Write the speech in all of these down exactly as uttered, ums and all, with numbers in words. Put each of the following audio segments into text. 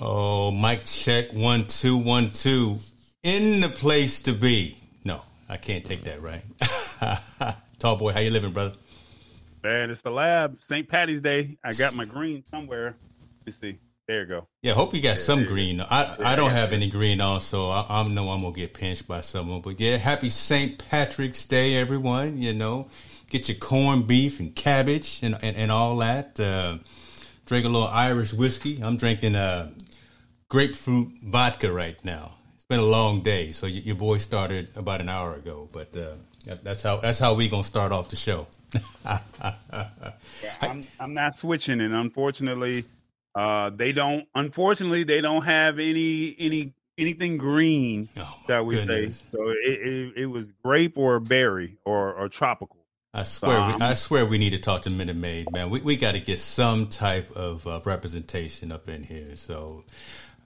Oh, mic check. One, two, one, two. In the place to be. No, I can't take that, right? Tall boy, how you living, brother? Man, it's the lab. Saint Patty's Day. I got my green somewhere. Let's see. There you go. Yeah, hope you got yeah, some green. I, yeah, I don't have any green on, so I, I know I'm going to get pinched by someone. But yeah, happy Saint Patrick's Day, everyone. You know, get your corned beef and cabbage and, and, and all that. Uh, drink a little Irish whiskey. I'm drinking uh, grapefruit vodka right now. It's been a long day, so y- your boy started about an hour ago. But uh, that, that's how that's how we going to start off the show. yeah, I'm, I'm not switching, and unfortunately... Uh, they don't, unfortunately, they don't have any, any, anything green oh that we goodness. say. So it, it, it was grape or berry or, or tropical. I swear, so, um, we, I swear we need to talk to Minute Maid, man. We, we got to get some type of uh, representation up in here. So,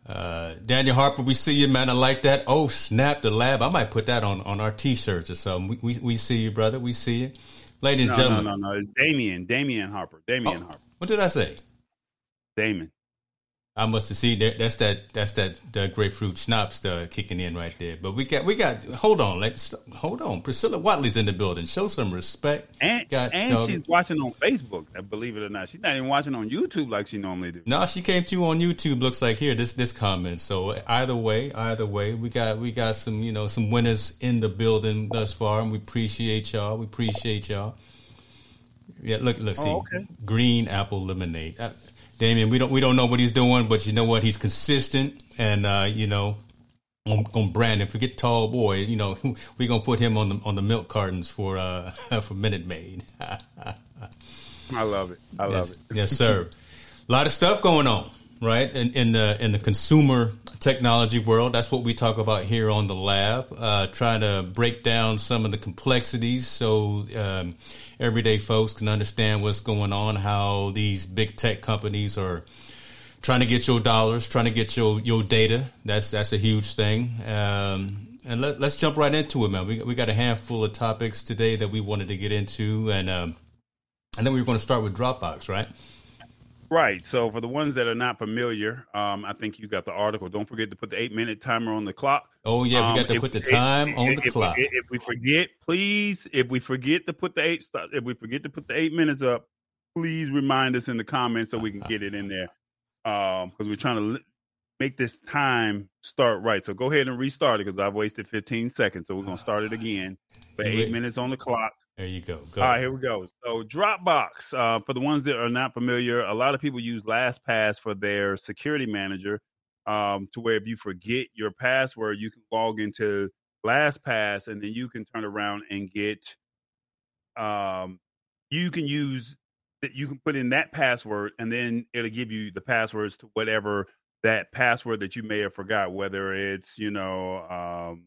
uh, Daniel Harper, we see you, man. I like that. Oh, snap the lab. I might put that on, on our t-shirts or something. We, we, we see you, brother. We see you. Ladies and no, gentlemen. No, no, no. It's Damian, Damian Harper, Damian oh, Harper. What did I say? Damon, I must have seen that. That's that. That's that. The grapefruit schnapps uh, kicking in right there. But we got. We got. Hold on. Let's hold on. Priscilla Watley's in the building. Show some respect. And, got, and so, she's watching on Facebook. Believe it or not, she's not even watching on YouTube like she normally do. No, she came to you on YouTube. Looks like here. This this comment. So either way, either way, we got we got some you know some winners in the building thus far, and we appreciate y'all. We appreciate y'all. Yeah. Look. Look. See. Oh, okay. Green apple lemonade. I, Damien, we don't we don't know what he's doing, but you know what? He's consistent, and uh, you know, on, on brand. If we get Tall Boy, you know, we're gonna put him on the on the milk cartons for uh, for Minute Maid. I love it. I love yes, it. Yes, sir. A lot of stuff going on, right? In, in the in the consumer technology world, that's what we talk about here on the lab. Uh, trying to break down some of the complexities so um, everyday folks can understand what's going on, how these big tech companies are trying to get your dollars, trying to get your your data. That's that's a huge thing. Um, and let, let's jump right into it, man. We we got a handful of topics today that we wanted to get into, and um, and then we were going to start with Dropbox, right? Right. So for the ones that are not familiar, um, I think you got the article. Don't forget to put the eight minute timer on the clock. Oh, yeah. We got to um, put if, the time if, on if, the if clock. We, if we forget, please, if we forget to put the eight, if we forget to put the eight minutes up, please remind us in the comments so we can get it in there. Um, because we're trying to l- make this time start right. So go ahead and restart it because I've wasted fifteen seconds. So we're going to start it again for eight minutes on the clock. There you go. go. All right, here we go. So Dropbox, uh, for the ones that are not familiar, a lot of people use LastPass for their security manager um, to where if you forget your password, you can log into LastPass and then you can turn around and get, um, you can use, you can put in that password and then it'll give you the passwords to whatever that password that you may have forgot, whether it's, you know, um,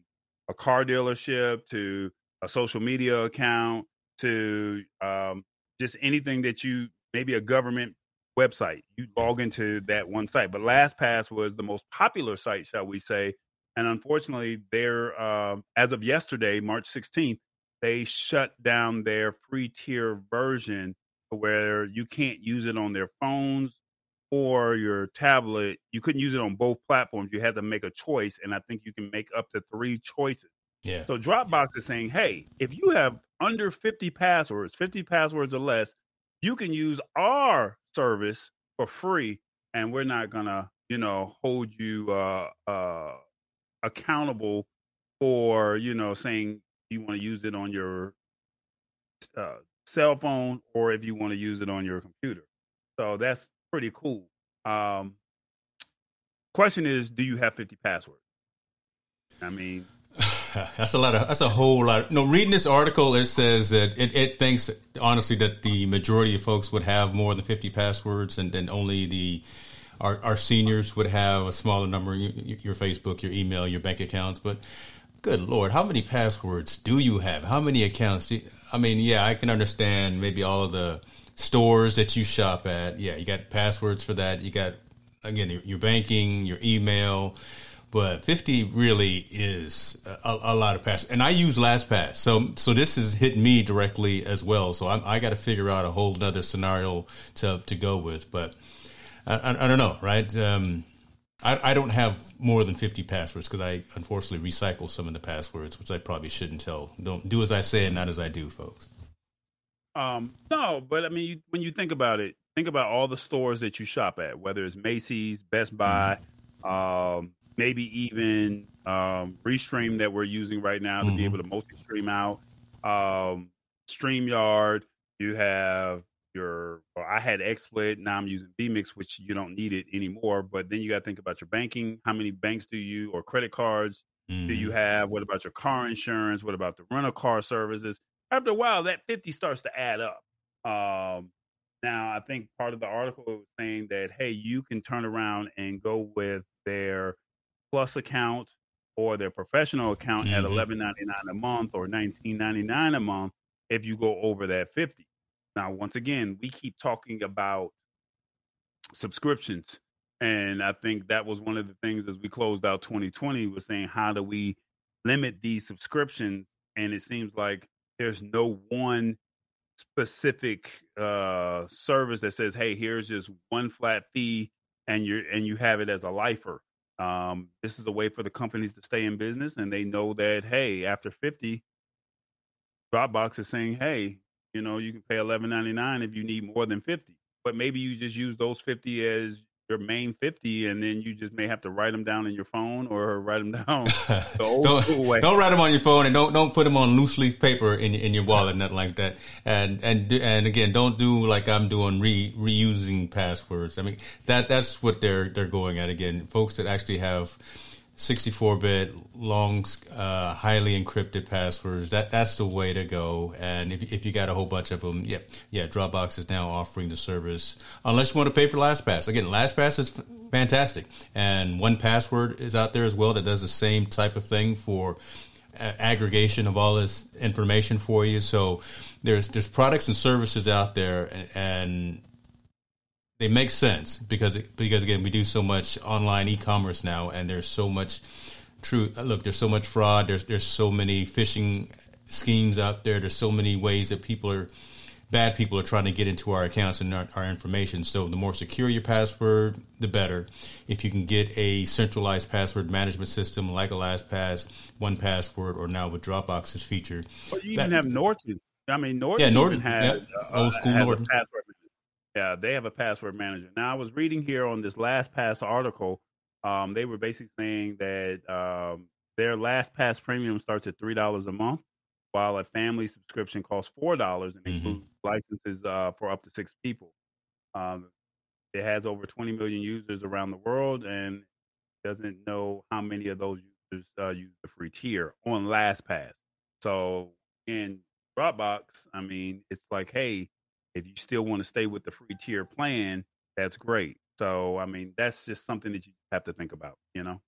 a car dealership to a social media account to um, just anything that you, maybe a government website, you log into that one site. But LastPass was the most popular site, shall we say. And unfortunately, they're, uh, as of yesterday, March sixteenth, they shut down their free tier version where you can't use it on their phones or your tablet. You couldn't use it on both platforms. You had to make a choice. And I think you can make up to three choices. Yeah. So Dropbox is saying, hey, if you have under fifty passwords, fifty passwords or less, you can use our service for free. And we're not going to, you know, hold you uh, uh, accountable for, you know, saying you want to use it on your uh, cell phone or if you want to use it on your computer. So that's pretty cool. Um, question is, do you have fifty passwords? I mean... That's a lot of, that's a whole lot. Of, no, reading this article, it says that it, it thinks, honestly, that the majority of folks would have more than fifty passwords and then only the, our, our seniors would have a smaller number, your, your Facebook, your email, your bank accounts. But good Lord, how many passwords do you have? How many accounts do you, I mean, yeah, I can understand maybe all of the stores that you shop at. Yeah, you got passwords for that. You got, again, your, your banking, your email. But fifty really is a, a lot of pass, and I use LastPass, so so this has hit me directly as well. So I'm, I got to figure out a whole nother scenario to to go with. But I, I, I don't know, right? Um, I, I don't have more than fifty passwords because I unfortunately recycle some of the passwords, which I probably shouldn't tell. Don't do as I say and not as I do, folks. Um, no, but I mean, you, when you think about it, think about all the stores that you shop at, whether it's Macy's, Best Buy, mm-hmm. um, maybe even um, Restream that we're using right now to mm-hmm. be able to multi-stream out. Um, StreamYard, you have your, well, I had XSplit, now I'm using vMix, which you don't need it anymore. But then you got to think about your banking. How many banks do you, or credit cards mm-hmm. do you have? What about your car insurance? What about the rental car services? After a while, that fifty starts to add up. Um, now, I think part of the article was saying that, hey, you can turn around and go with their Plus account or their professional account mm-hmm. at eleven ninety-nine a month or nineteen ninety-nine a month if you go over that fifty. Now, once again, we keep talking about subscriptions. And I think that was one of the things as we closed out twenty twenty was saying, how do we limit these subscriptions? And it seems like there's no one specific uh, service that says, hey, here's just one flat fee and you're and you have it as a lifer. Um, this is a way for the companies to stay in business. And they know that, hey, after fifty, Dropbox is saying, hey, you know, you can pay eleven ninety-nine if you need more than fifty. But maybe you just use those fifty as your main fifty, and then you just may have to write them down in your phone or write them down the old don't, school way. Don't write them on your phone, and don't don't put them on loose leaf paper in in your wallet, nothing like that. And and and again, don't do like I'm doing, re, reusing passwords. I mean that that's what they're they're going at again. Folks that actually have sixty-four bit long, uh, highly encrypted passwords. That that's the way to go. And if if you got a whole bunch of them, yeah, yeah. Dropbox is now offering the service unless you want to pay for LastPass. Again, LastPass is f- fantastic, and one password is out there as well that does the same type of thing for uh, aggregation of all this information for you. So there's there's products and services out there, and, and they make sense because, because again, we do so much online e-commerce now, and there's so much true. Look, there's so much fraud. There's there's so many phishing schemes out there. There's so many ways that people are, bad people are trying to get into our accounts and our, our information. So the more secure your password, the better. If you can get a centralized password management system like a LastPass, one password, or now with Dropbox's feature. Well, you even that, have Norton. I mean, Norton, yeah, Norton even has, yeah, old school uh, has Norton. A password. Yeah, they have a password manager. Now, I was reading here on this LastPass article. Um, they were basically saying that um, their LastPass premium starts at three dollars a month, while a family subscription costs four dollars and includes mm-hmm. licenses uh, for up to six people. Um, it has over twenty million users around the world, and doesn't know how many of those users uh, use the free tier on LastPass. So in Dropbox, I mean, it's like, hey, if you still want to stay with the free tier plan, that's great. So, I mean, that's just something that you have to think about, you know?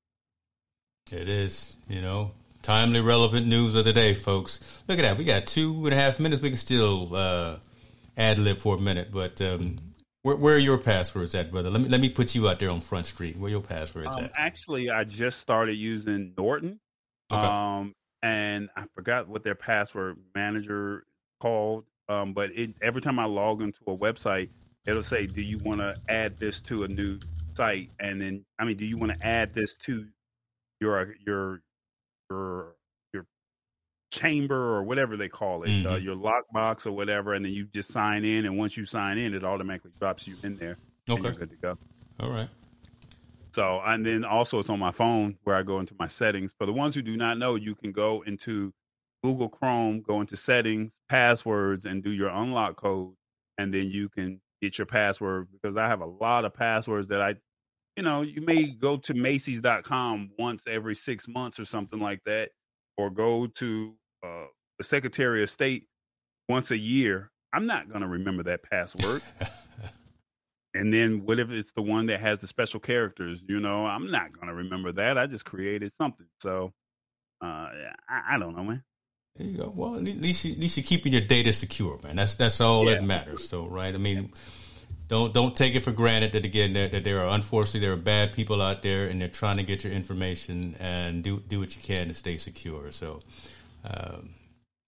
It is, you know, timely, relevant news of the day, folks. Look at that. We got two and a half minutes. We can still uh, ad-lib for a minute. But um, where, where are your passwords at, brother? Let me let me put you out there on Front Street. Where are your passwords um, at? Actually, I just started using Norton. Okay. Um, and I forgot what their password manager called. Um, but it, every time I log into a website, it'll say, do you want to add this to a new site? And then, I mean, do you want to add this to your, your, your, your chamber or whatever they call it, mm-hmm. uh, your lockbox or whatever. And then you just sign in. And once you sign in, it automatically drops you in there. Okay. You're good to go. All right. So, and then also it's on my phone where I go into my settings. For the ones who do not know, you can go into Google Chrome, go into settings, passwords, and do your unlock code, and then you can get your password, because I have a lot of passwords that I, you know, you may go to Macy's dot com once every six months or something like that, or go to uh, the Secretary of State once a year. I'm not going to remember that password. And then what if it's the one that has the special characters? You know, I'm not going to remember that. I just created something. So uh, I, I don't know, man. There you go. Well, at least, you, at least you're keeping your data secure, man. That's that's all yeah. that matters. So, right? I mean, yeah. don't don't take it for granted that again that, that there are unfortunately there are bad people out there, and they're trying to get your information, and do do what you can to stay secure. So, um,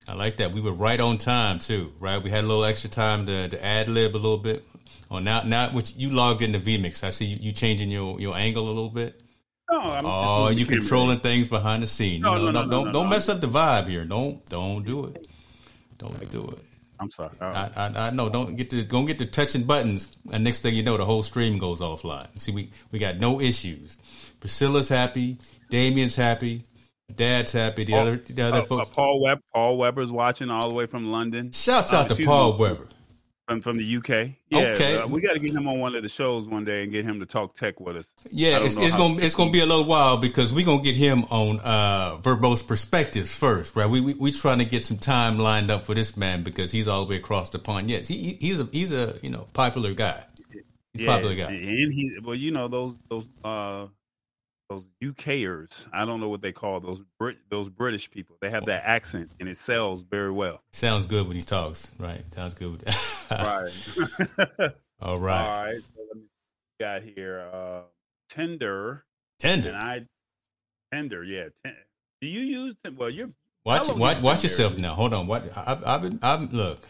I like that. We were right on time too, right? We had a little extra time to, to ad lib a little bit Oh, now, now, which you logged into vMix. I see you, you changing your, your angle a little bit. No, I'm. Oh, you controlling camera. Things behind the scene. No, you know, no, no, no, don't no, don't no. mess up the vibe here. Don't don't do it. Don't do it. I'm sorry. I, I, I know. Don't get to go get to touching buttons, and next thing you know, the whole stream goes offline. See, we, we got no issues. Priscilla's happy. Damien's happy. Dad's happy. The Paul, other the other uh, folks. Uh, Paul Web. Paul Weber's watching all the way from London. Shouts out uh, to Paul Weber. From, from the U K. Yeah, okay. Uh, we got to get him on one of the shows one day and get him to talk tech with us. Yeah, it's, it's gonna it's gonna be a little while because we're gonna get him on uh, Verbose Perspectives first, right? We we we trying to get some time lined up for this man because he's all the way across the pond. Yes, he he's a he's a you know popular guy. He's yeah, popular guy, and he well you know those those uh, those U Kers. I don't know what they call those Brit those British people. They have that accent and it sells very well. Sounds good when he talks, right? Sounds good. Right. All right. All right. So let me got here. Uh, Tinder. Tinder. And I. Tinder. Yeah. T- Do you use? Well, you're watch. Watch, watch yourself now. Hold on. What I've, I've been. I've look.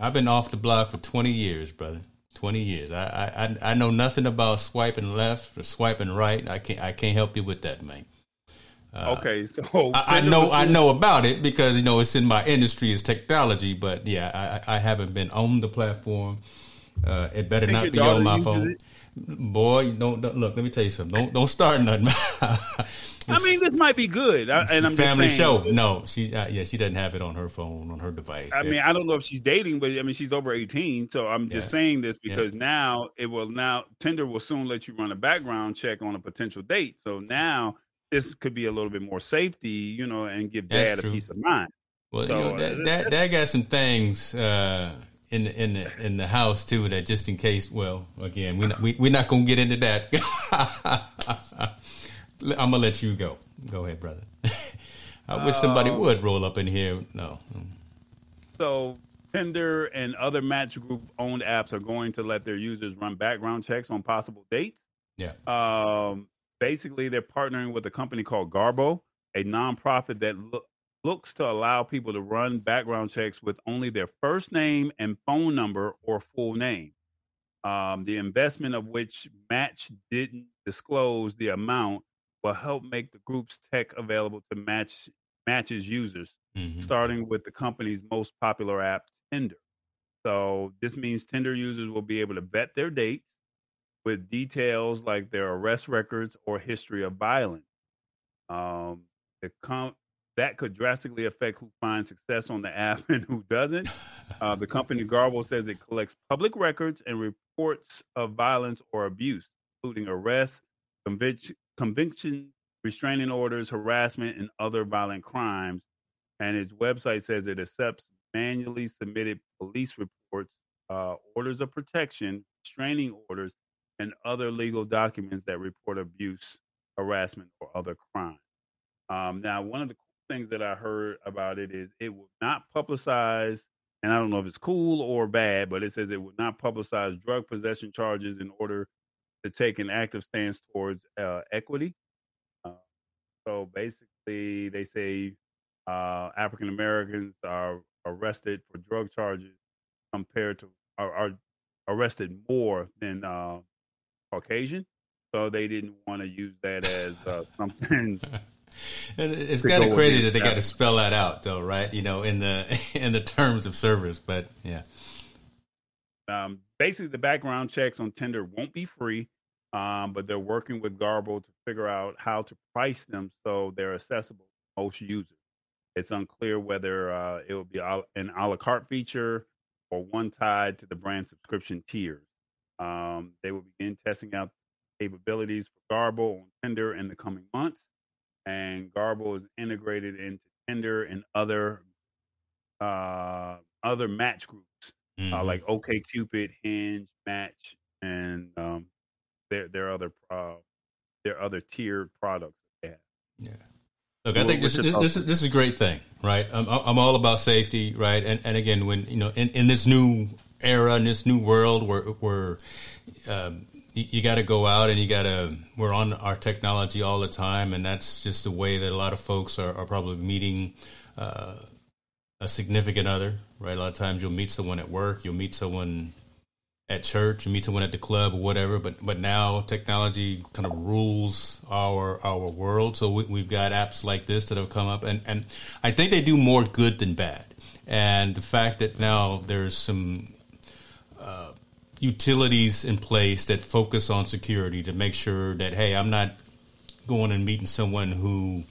I've been off the block for twenty years, brother. Twenty years. I. I. I know nothing about swiping left or swiping right. I can't. I can't help you with that, man. Uh, okay, so I, I know I know about it because you know it's in my industry is technology, but yeah, I, I haven't been on the platform. Uh, it better not be on my phone, it? Boy. Don't, don't look. Let me tell you something. Don't don't start nothing. I mean, this might be good. I, and I'm family just saying, show. No, she uh, yeah, she doesn't have it on her phone on her device. I it, mean, I don't know if she's dating, but I mean, she's over eighteen, so I'm just yeah, saying this because yeah. now it will now Tinder will soon let you run a background check on a potential date. So now. This could be a little bit more safety, you know, and give dad a peace of mind. Well, so, you know, that, uh, that that got some things uh, in the, in the in the house too. That just in case. Well, again, we we we're not gonna get into that. I'm gonna let you go. Go ahead, brother. I wish uh, somebody would roll up in here. No. So Tinder and other Match Group owned apps are going to let their users run background checks on possible dates. Yeah. Um. Basically, they're partnering with a company called Garbo, a nonprofit that lo- looks to allow people to run background checks with only their first name and phone number or full name. Um, the investment of which Match didn't disclose the amount will help make the group's tech available to Match Match's users, mm-hmm. starting with the company's most popular app, Tinder. So this means Tinder users will be able to vet their dates with details like their arrest records or history of violence. Um, the com- that could drastically affect who finds success on the app and who doesn't. Uh, the company Garbo says it collects public records and reports of violence or abuse, including arrests, convic- conviction, restraining orders, harassment, and other violent crimes. And its website says it accepts manually submitted police reports, uh, orders of protection, restraining orders, and other legal documents that report abuse, harassment, or other crime. Um, now, one of the cool things that I heard about it is it will not publicize, and I don't know if it's cool or bad, but it says it will not publicize drug possession charges in order to take an active stance towards uh, equity. Uh, so basically, they say uh, African Americans are arrested for drug charges compared to, are, are arrested more than uh, Caucasian, so they didn't want to use that as uh, something. It's kind of crazy that they got to spell that out, though, right? You know, in the in the terms of service, but yeah. Um, basically, the background checks on Tinder won't be free, um, but they're working with Garbo to figure out how to price them so they're accessible to most users. It's unclear whether uh, it will be an a la carte feature or one tied to the brand subscription tiers. Um, they will begin testing out capabilities for Garbo on Tinder in the coming months, and Garbo is integrated into Tinder and other uh, other Match groups mm-hmm. uh, like OK Cupid, Hinge, Match, and um, their their other uh, their other tiered products. That they have. Yeah. Look, I think this this, this is this is a great thing, right? I'm I'm all about safety, right? And and again, when you know, in, in this new era, in this new world, where where um, you, you got to go out and you got to, we're on our technology all the time, and that's just the way that a lot of folks are, are probably meeting uh, a significant other, right? A lot of times, you'll meet someone at work, you'll meet someone at church and meet someone at the club or whatever. But but now technology kind of rules our our world. So we, we've got apps like this that have come up. And, and I think they do more good than bad. And the fact that now there's some uh, utilities in place that focus on security to make sure that, hey, I'm not going and meeting someone who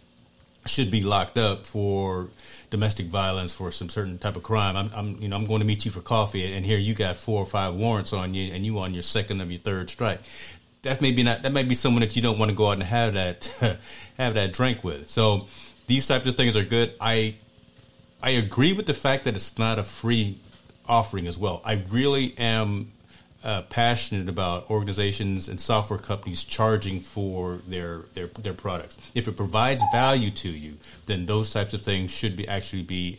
should be locked up for domestic violence, for some certain type of crime. I'm, I'm, you know, I'm going to meet you for coffee, and here you got four or five warrants on you, and you on your second or your third strike. That may be not. That might be someone that you don't want to go out and have that have that drink with. So these types of things are good. I I agree with the fact that it's not a free offering as well. I really am uh, passionate about organizations and software companies charging for their, their their products. If it provides value to you, then those types of things should be actually be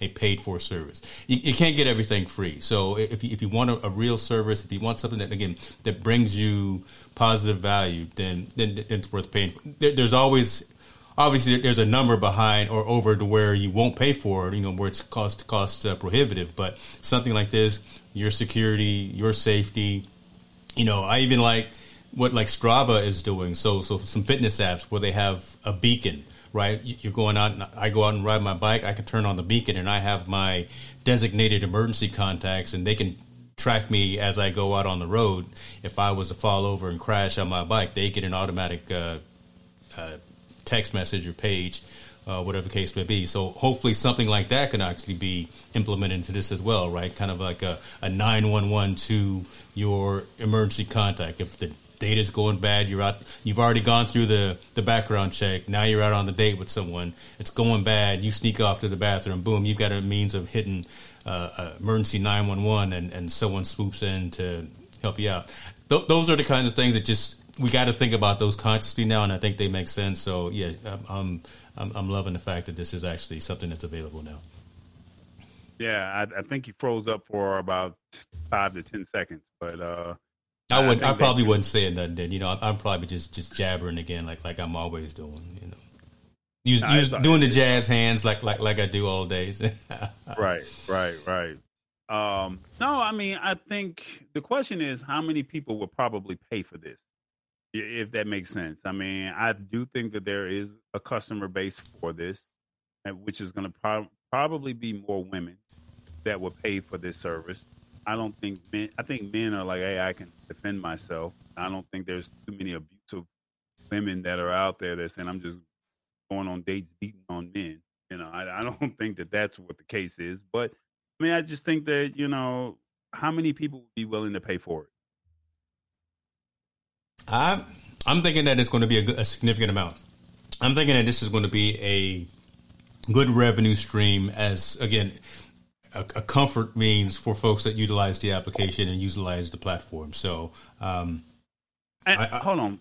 a, a paid for service. You, you can't get everything free. So if you, if you want a, a real service, if you want something that, again, that brings you positive value, then then, then it's worth paying. There, there's always. Obviously, there's a number behind or over to where you won't pay for it, you know, where it's cost cost uh, prohibitive. But something like this, your security, your safety, you know, I even like what like Strava is doing. So so some fitness apps where they have a beacon, right? You're going out and I go out and ride my bike. I can turn on the beacon and I have my designated emergency contacts and they can track me as I go out on the road. If I was to fall over and crash on my bike, they get an automatic uh, uh text message or page, uh, whatever the case may be. So hopefully something like that can actually be implemented into this as well, right? Kind of like a, a nine one one to your emergency contact. If the data is going bad, you're out, you've already gone through the, the background check. Now you're out on the date with someone. It's going bad. You sneak off to the bathroom. Boom, you've got a means of hitting uh, uh, emergency nine one one and, and someone swoops in to help you out. Th- those are the kinds of things that just, we got to think about those consciously now, and I think they make sense. So, yeah, I'm I'm, I'm loving the fact that this is actually something that's available now. Yeah, I, I think you froze up for about five to ten seconds, but uh, I would I, I probably wouldn't say nothing then. You know, I'm, I'm probably just, just jabbering again, like like I'm always doing. You know, use, no, use, doing the jazz hands like like like I do all day. right, right, right. Um, no, I mean, I think the question is how many people will probably pay for this. If that makes sense. I mean, I do think that there is a customer base for this, which is going to pro- probably be more women that will pay for this service. I don't think men, I think men are like, hey, I can defend myself. I don't think there's too many abusive women that are out there that saying I'm just going on dates beating on men. You know, I, I don't think that that's what the case is. But I mean, I just think that, you know, how many people would be willing to pay for it? I, I'm thinking that it's going to be a, a significant amount. I'm thinking that this is going to be a good revenue stream as, again, a, a comfort means for folks that utilize the application and utilize the platform. So, um, and, I, I, hold on.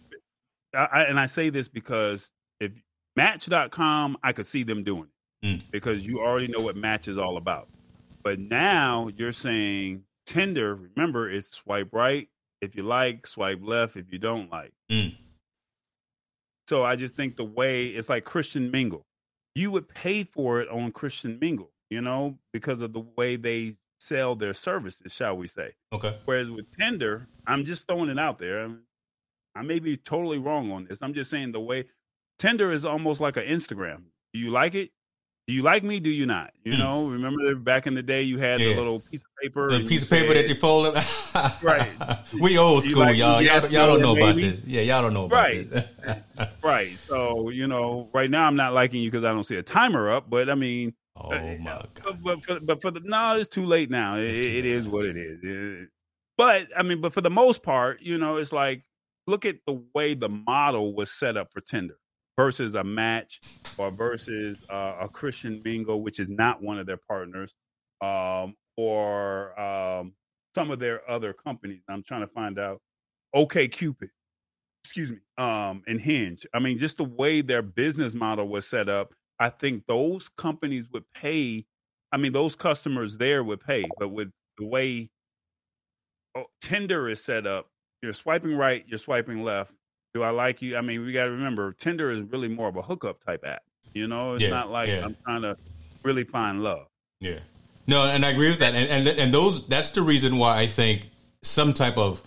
I, I, and I say this because if match dot com, I could see them doing it mm. because you already know what Match is all about. But now you're saying Tinder, remember, is swipe right. If you like, swipe left. If you don't like. Mm. So I just think the way it's like Christian Mingle. You would pay for it on Christian Mingle, you know, because of the way they sell their services, shall we say. Okay. Whereas with Tinder, I'm just throwing it out there. I may be totally wrong on this. I'm just saying the way Tinder is almost like an Instagram. Do you like it? Do you like me? Do you not? You mm. know, remember back in the day you had yeah. the little piece of paper. The piece of paper said, that you fold up. right. We old school, like y'all. Y'all, y'all don't know about maybe? This. Yeah, y'all don't know about right. this. right. So, you know, right now I'm not liking you because I don't see a timer up. But, I mean. Oh, my God. But, but, for, but for the, no, it's too late now. It, it late. is what it is. It, but, I mean, but for the most part, you know, it's like, look at the way the model was set up for Tinder. Versus a Match or versus uh, a Christian Mingle, which is not one of their partners, um, or um, some of their other companies. I'm trying to find out. OK Cupid, excuse me, um, and Hinge. I mean, just the way their business model was set up, I think those companies would pay. I mean, those customers there would pay. But with the way oh, Tinder is set up, you're swiping right, you're swiping left. Do I like you? I mean, we got to remember Tinder is really more of a hookup type app. You know, it's yeah, not like yeah. I'm trying to really find love. Yeah. No, and I agree with that. And, and and those that's the reason why I think some type of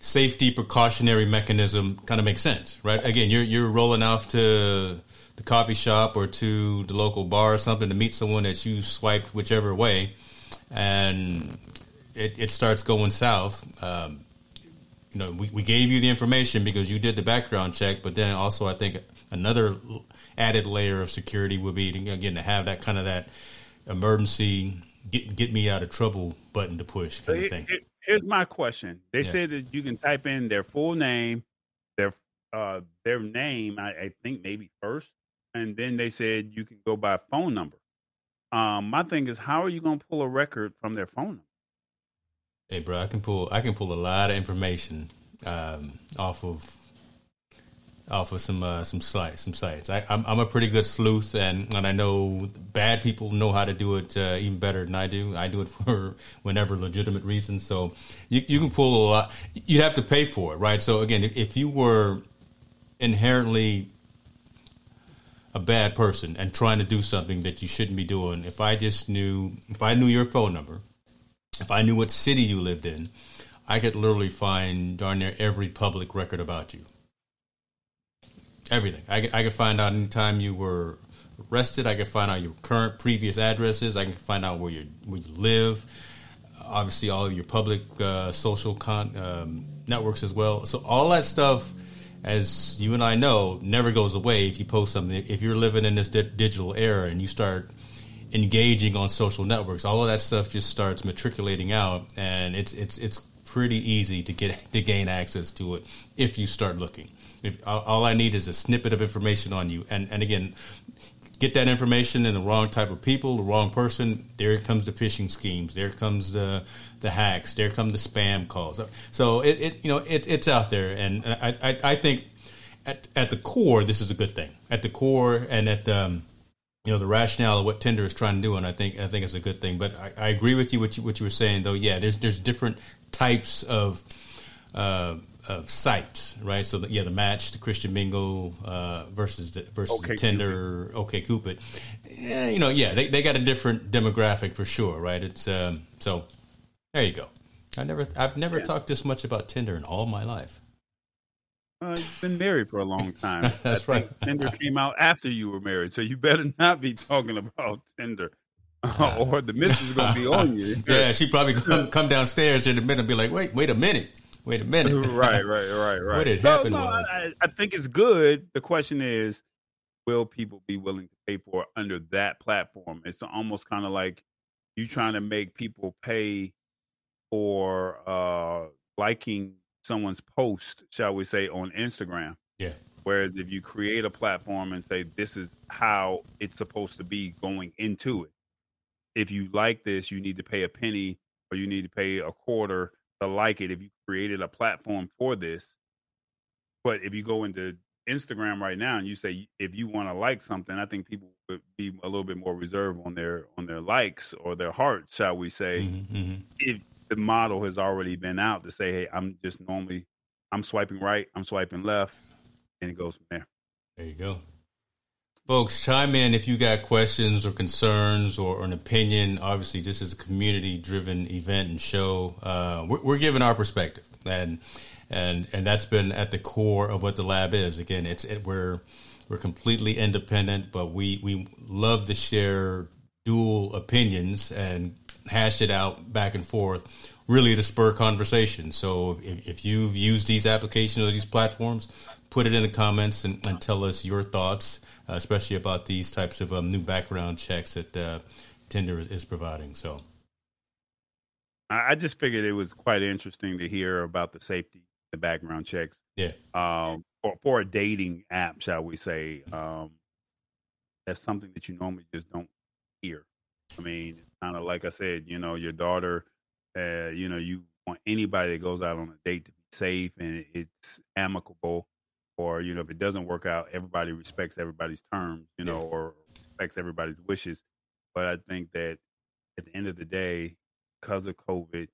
safety precautionary mechanism kind of makes sense, right? Again, you're you're rolling off to the coffee shop or to the local bar or something to meet someone that you swiped whichever way, and it, it starts going south. Um, you know, we, we gave you the information because you did the background check, but then also I think another added layer of security would be, to, again, to have that kind of that emergency get get me out of trouble button to push kind of thing. It, it, here's my question. They yeah. said that you can type in their full name, their uh, their name, I, I think maybe first, and then they said you can go by phone number. Um, my thing is, how are you going to pull a record from their phone number? Hey, bro, I can pull I can pull a lot of information um, off of off of some uh, some sites. Some sites. I, I'm I'm a pretty good sleuth, and, and I know bad people know how to do it uh, even better than I do. I do it for whenever legitimate reasons. So you you can pull a lot. You'd have to pay for it, right? So again, if you were inherently a bad person and trying to do something that you shouldn't be doing, if I just knew if I knew your phone number. If I knew what city you lived in, I could literally find darn near every public record about you. Everything. I could, I could find out any time you were arrested. I could find out your current previous addresses. I can find out where you where you live. Obviously, all of your public uh, social con, um, networks as well. So all that stuff, as you and I know, never goes away if you post something. If you're living in this di- digital era and you start engaging on social networks, all of that stuff just starts matriculating out, and it's it's it's pretty easy to get to gain access to it if you start looking. If all I need is a snippet of information on you, and and again, get that information in the wrong type of people, the wrong person. There comes the phishing schemes. There comes the the hacks. There come the spam calls. So it, it you know it, it's out there, and I I, I think at at the core this is a good thing. At the core and at the um, you know, the rationale of what Tinder is trying to do, and I think I think it's a good thing. But I, I agree with you what you what you were saying though. Yeah, there's there's different types of uh, of sites, right? So the, yeah, the Match, the Christian Mingle uh, versus the, versus okay, the Tinder, Cupid. OK Cupid. Yeah, you know, yeah, they they got a different demographic for sure, right? It's um, so there you go. I never I've never yeah. talked this much about Tinder in all my life. Uh, you've been married for a long time. That's right. Tinder came out after you were married, so you better not be talking about Tinder, uh, or the missus is going to be on you. Yeah, she probably come, come downstairs in a minute and be like, "Wait, wait a minute, wait a minute." Right, right, right, right. What had so, happened no, was, I, I think it's good. The question is, will people be willing to pay for it under that platform? It's almost kind of like you trying to make people pay for uh, liking someone's post, shall we say, on Instagram. Yeah. Whereas if you create a platform and say, this is how it's supposed to be going into it. If you like this, you need to pay a penny or you need to pay a quarter to like it. If you created a platform for this, but if you go into Instagram right now and you say, if you want to like something, I think people would be a little bit more reserved on their, on their likes or their hearts, shall we say, mm-hmm, mm-hmm. if, the model has already been out to say, hey, I'm just normally, I'm swiping right, I'm swiping left, and it goes from there. There you go. Folks, chime in if you got questions or concerns or, or an opinion. Obviously, this is a community-driven event and show. Uh, we're, we're giving our perspective, and and and that's been at the core of what the lab is. Again, it's it, we're we're completely independent, but we, we love to share dual opinions and hash it out back and forth, really to spur conversation. So if, if you've used these applications or these platforms, put it in the comments and, and tell us your thoughts, uh, especially about these types of um, new background checks that uh, Tinder is, is providing. So I just figured it was quite interesting to hear about the safety, the background checks. Yeah. Um, for, for a dating app, shall we say, um, that's something that you normally just don't hear. I mean, kind of like I said, you know, your daughter, uh, you know, you want anybody that goes out on a date to be safe and it's amicable, or, you know, if it doesn't work out, everybody respects everybody's terms, you know, or respects everybody's wishes. But I think that at the end of the day, because of COVID,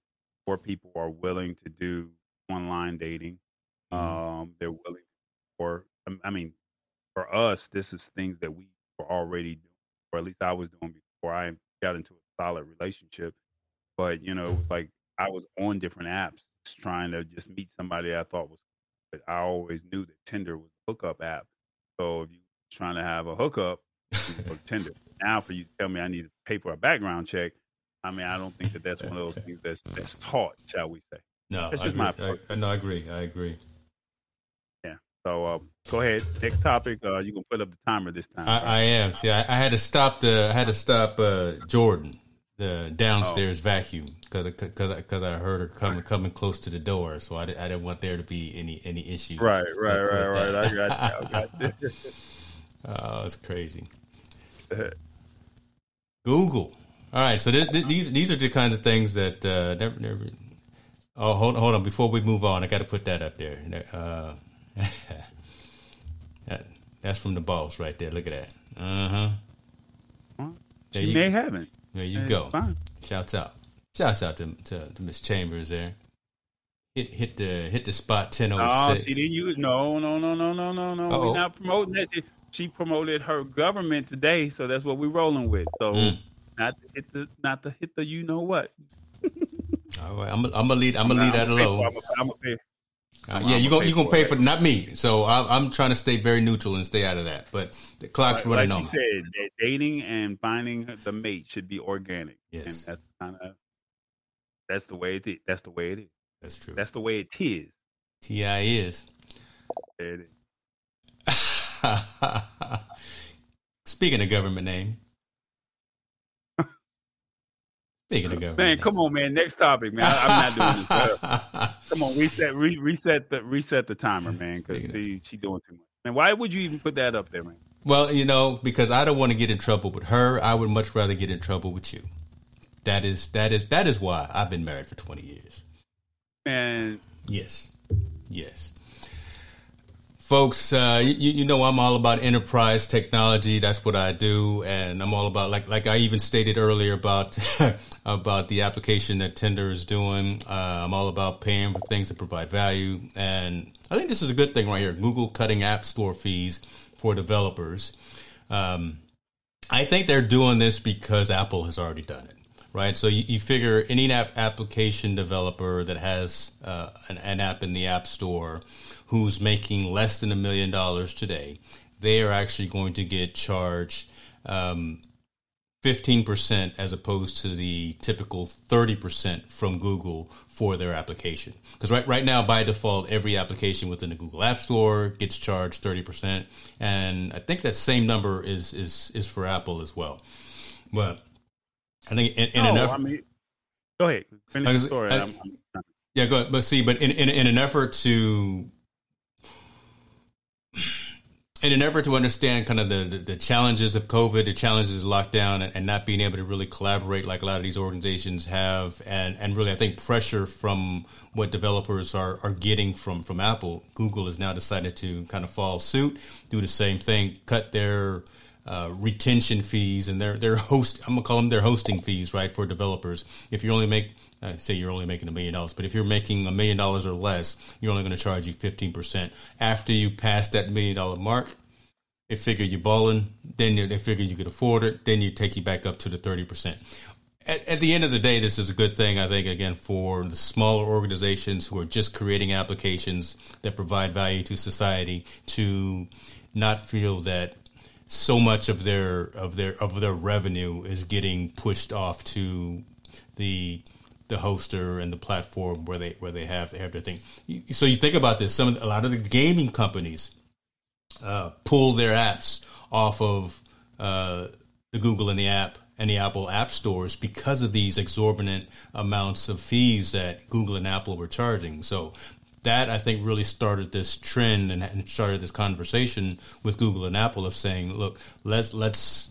more people are willing to do online dating. Mm-hmm. Um, they're willing for, I mean, for us, this is things that we were already doing, or at least I was doing before I got into a solid relationship. But you know, it was like I was on different apps trying to just meet somebody I thought was, but I always knew that Tinder was a hookup app. So if you're trying to have a hookup, you go to Tinder. Now for you to tell me I need to pay for a background check, I mean, I don't think that that's one of those things that's, that's taught, shall we say. No, that's just I agree. my I, no, I agree. I agree. Yeah. So uh, go ahead. Next topic. Uh, you can put up the timer this time. I, right? I am. See, I, I had to stop the. I had to stop uh, Jordan the downstairs oh. vacuum because because because I heard her coming coming close to the door, so I, did, I didn't want there to be any any issues. Right. Right. With, right. With right. That. I got you. I got you. Oh, it's crazy. Google. All right. So this, this, these these are the kinds of things that uh, never never. Oh, hold on, hold on. Before we move on, I got to put that up there. Uh, that, that's from the boss right there. Look at that. Uh-huh. Well, there she you, may have it. There you hey, go. Fine. Shouts out. Shouts out to, to, to Miss Chambers there. Hit hit the hit the spot ten oh six. Oh, she didn't use no, no, no, no, no, no, no. We're not promoting that. She, she promoted her government today, so that's what we're rolling with. So mm. not to hit the not to hit the you know what. All right, I'm, I'm gonna lead. I'm gonna lead that alone. Yeah, you gonna you gonna pay for it, not me. So I'm, I'm trying to stay very neutral and stay out of that. But the clock's like, running like on. Like you said, dating and finding the mate should be organic. Yes, and that's kind of that's the way it is. That's the way it is. That's true. That's the way it is. T I is. It is. Speaking of government name. Man, name. Come on, man. Next topic, man. I, I'm not doing this. Uh, come on, reset, re, reset the reset the timer, man. Because she, she doing too much. And why would you even put that up there, man? Well, you know, because I don't want to get in trouble with her. I would much rather get in trouble with you. That is that is that is why I've been married for twenty years. And yes, yes, folks, uh, you you know I'm all about enterprise technology. That's what I do, and I'm all about like like I even stated earlier about. about the application that Tinder is doing. Uh, I'm all about paying for things that provide value. And I think this is a good thing right here. Google cutting App Store fees for developers. Um, I think they're doing this because Apple has already done it, right? So you, you figure any app application developer that has uh, an, an app in the App Store who's making less than a million dollars today, they are actually going to get charged um fifteen percent as opposed to the typical thirty percent from Google for their application. Because right, right now, by default, every application within the Google App Store gets charged thirty percent. And I think that same number is is, is for Apple as well. But I think in, in no, an effort... I mean, go ahead. Finish the story. I, I, yeah, go ahead. But see, but in, in, in an effort to... In an effort to understand kind of the, the, the challenges of COVID, the challenges of lockdown, and, and not being able to really collaborate like a lot of these organizations have, and, and really, I think, pressure from what developers are, are getting from, from Apple, Google has now decided to kind of follow suit, do the same thing, cut their uh, retention fees and their, their host, I'm going to call them their hosting fees, right, for developers. If you only make, I say you're only making a million dollars, but if you're making a million dollars or less, you're only going to charge you fifteen percent. After you pass that million dollar mark, they figure you're balling. Then they figure you could afford it. Then you take you back up to the thirty percent. At, at the end of the day, this is a good thing, I think, again, for the smaller organizations who are just creating applications that provide value to society to not feel that so much of their of their of their revenue is getting pushed off to the the hoster and the platform where they where they have they have their thing. So you think about this: some of, a lot of the gaming companies uh, pull their apps off of uh, the Google and the app and the Apple app stores because of these exorbitant amounts of fees that Google and Apple were charging. So that I think really started this trend and started this conversation with Google and Apple of saying, "Look, let's let's."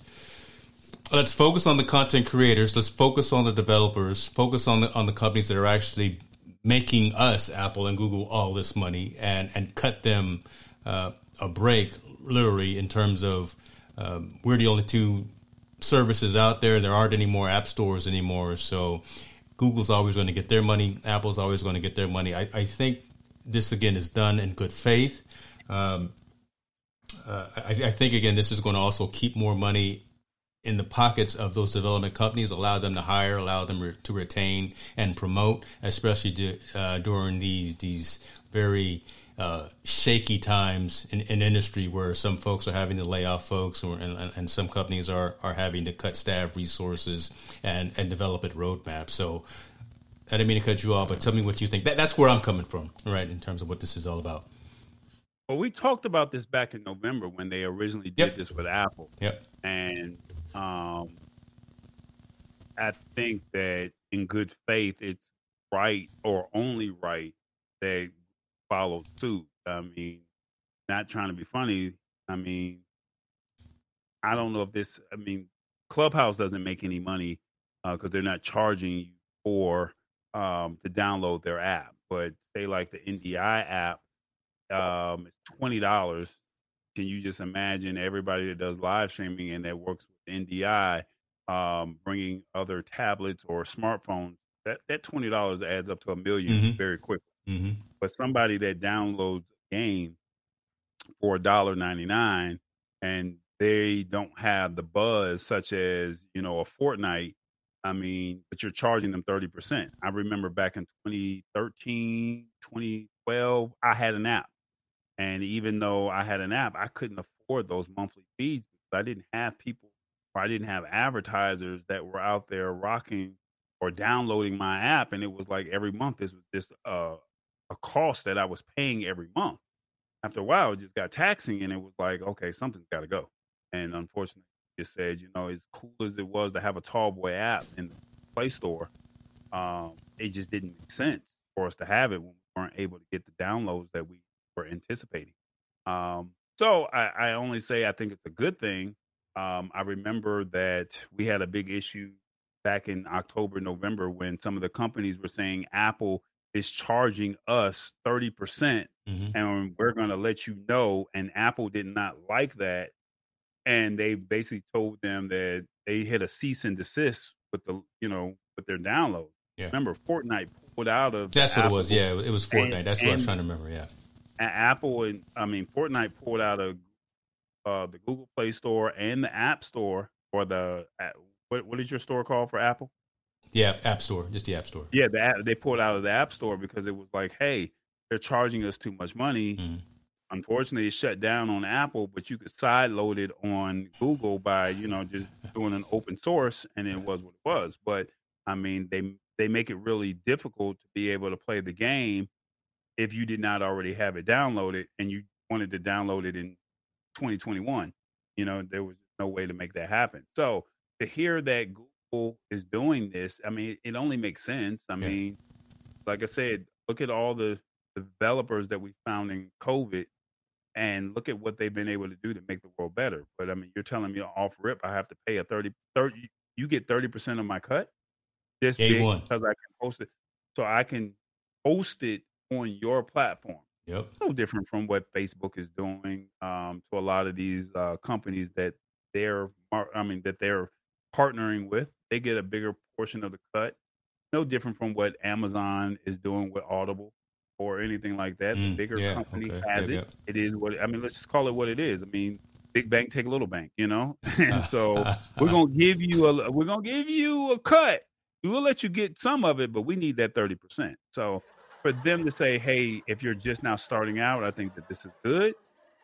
Let's focus on the content creators. Let's focus on the developers. Focus on the on the companies that are actually making us, Apple and Google, all this money, and and cut them uh, a break, literally, in terms of um, we're the only two services out there. There aren't any more app stores anymore. So Google's always going to get their money. Apple's always going to get their money. I, I think this, again, is done in good faith. Um, uh, I, I think, again, this is going to also keep more money in the pockets of those development companies, allow them to hire, allow them re- to retain and promote, especially do, uh, during these these very uh, shaky times in, in industry where some folks are having to lay off folks or, and, and some companies are, are having to cut staff resources and, and develop a roadmap. So I didn't mean to cut you off, but tell me what you think. That, that's where I'm coming from, right, in terms of what this is all about. Well, we talked about this back in November when they originally did yep. this with Apple. Yep. And um, I think that in good faith, it's right or only right they follow suit. I mean, not trying to be funny. I mean, I don't know if this, I mean, Clubhouse doesn't make any money because uh, they're not charging you for um, to download their app. But say like the N D I app, Um, it's twenty dollars. Can you just imagine everybody that does live streaming and that works with N D I um, bringing other tablets or smartphones? That that twenty dollars adds up to a million mm-hmm. very quickly. Mm-hmm. But somebody that downloads a game for one dollar and ninety-nine cents and they don't have the buzz such as, you know, a Fortnite, I mean, but you're charging them thirty percent. I remember back in twenty thirteen, twenty twelve, I had an app. And even though I had an app, I couldn't afford those monthly fees because I didn't have people, or I didn't have advertisers that were out there rocking or downloading my app. And it was like every month, this was just a, a cost that I was paying every month. After a while, it just got taxing and it was like, okay, something's got to go. And unfortunately, it just said, you know, as cool as it was to have a Tallboy app in the Play Store, um, it just didn't make sense for us to have it when we weren't able to get the downloads that we were anticipating. Um, so I, I only say I think it's a good thing. Um, I remember that we had a big issue back in October, November, when some of the companies were saying Apple is charging us thirty percent mm-hmm. and we're going to let you know. And Apple did not like that. And they basically told them that they hit a cease and desist with the, you know, with their download. Yeah. Remember, Fortnite pulled out of that's what Apple. It was. Yeah, it was Fortnite. And, that's what I was trying to remember. Yeah, Apple and I mean Fortnite pulled out of uh, the Google Play Store and the App Store, or the uh, what, what is your store called for Apple? Yeah, App Store, just the App Store. Yeah, the app, they pulled out of the App Store because it was like, hey, they're charging us too much money. Mm-hmm. Unfortunately, it's shut down on Apple, but you could sideload it on Google by, you know, just doing an open source, and it was what it was. But I mean, they they make it really difficult to be able to play the game if you did not already have it downloaded and you wanted to download it in twenty twenty-one. You know, there was no way to make that happen. So to hear that Google is doing this, I mean, it only makes sense. I mean, like I said, look at all the developers that we found in COVID. And look at what they've been able to do to make the world better. But I mean, you're telling me off rip, I have to pay a thirty, thirty you get thirty percent of my cut just because I can post it. So I can post it on your platform. Yep. No different from what Facebook is doing um, to a lot of these uh, companies that they're, I mean, that they're partnering with. They get a bigger portion of the cut. No different from what Amazon is doing with Audible. Or anything like that. The bigger yeah, company okay. has yeah, it. Yeah. It is what, I mean, let's just call it what it is. I mean, big bank, take a little bank, you know? And so we're going to give you a, we're going to give you a cut. We will let you get some of it, but we need that thirty percent. So for them to say, hey, if you're just now starting out, I think that this is good.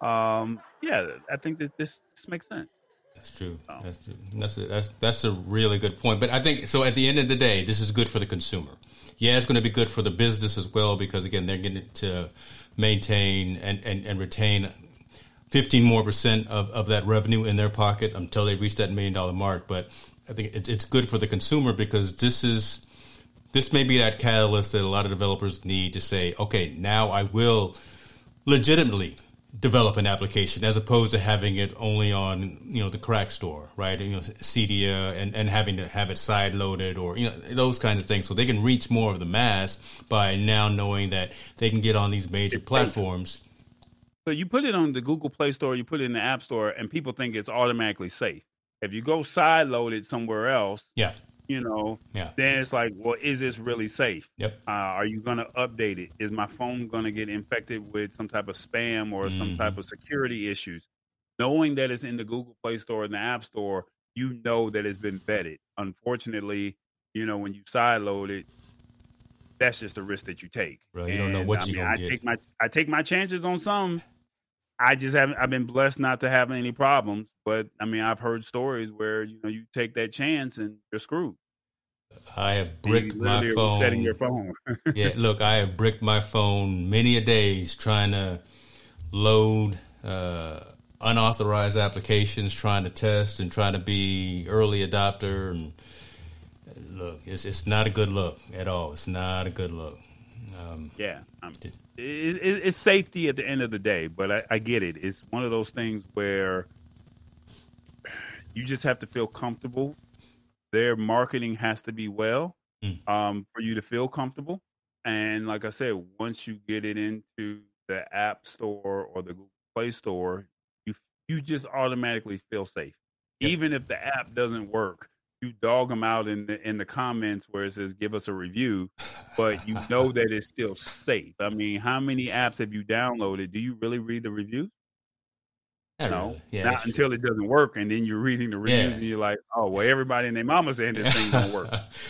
Um, yeah, I think that this, this makes sense. That's true. So. That's true. That's a, that's, that's a really good point. But I think, so at the end of the day, this is good for the consumer. Yeah, it's going to be good for the business as well because, again, they're getting to maintain and, and, and retain fifteen more percent of, of that revenue in their pocket until they reach that million dollar mark. But I think it, it's good for the consumer because this is this may be that catalyst that a lot of developers need to say, okay, now I will legitimately develop an application as opposed to having it only on, you know, the crack store, right? You know, Cydia and, and having to have it sideloaded or, you know, those kinds of things. So they can reach more of the mass by now knowing that they can get on these major platforms. So you put it on the Google Play Store, you put it in the App Store, and people think it's automatically safe. If you go sideloaded somewhere else, yeah, you know, yeah. then it's like, well, is this really safe? Yep. Uh, are you going to update it? Is my phone going to get infected with some type of spam or mm. some type of security issues? Knowing that it's in the Google Play Store and the App Store you know that it's been vetted. Unfortunately, you know, when you sideload it, that's just the risk that you take. Bro, you and, don't know what you're going to get. I take my, I take my chances on some. I just haven't, I've been blessed not to have any problems. But, I mean, I've heard stories where, you know, you take that chance and you're screwed. I have bricked my phone. Setting your phone. Yeah, look, I have bricked my phone many a days trying to load uh, unauthorized applications, trying to test and trying to be early adopter. And look, it's it's not a good look at all. It's not a good look. Um, yeah, um, it, it, it's safety at the end of the day, but I, I get it. It's one of those things where you just have to feel comfortable. Their marketing has to be well um, for you to feel comfortable. And like I said, once you get it into the App Store or the Google Play Store, you you just automatically feel safe. Yep. Even if the app doesn't work, you dog them out in the, in the comments where it says, give us a review, but you know that it's still safe. I mean, how many apps have you downloaded? Do you really read the reviews? Not no, really. yeah, not until true. It doesn't work, and then you're reading the reviews, yeah. and you're like, "Oh, well, everybody and their mama saying this thing don't work."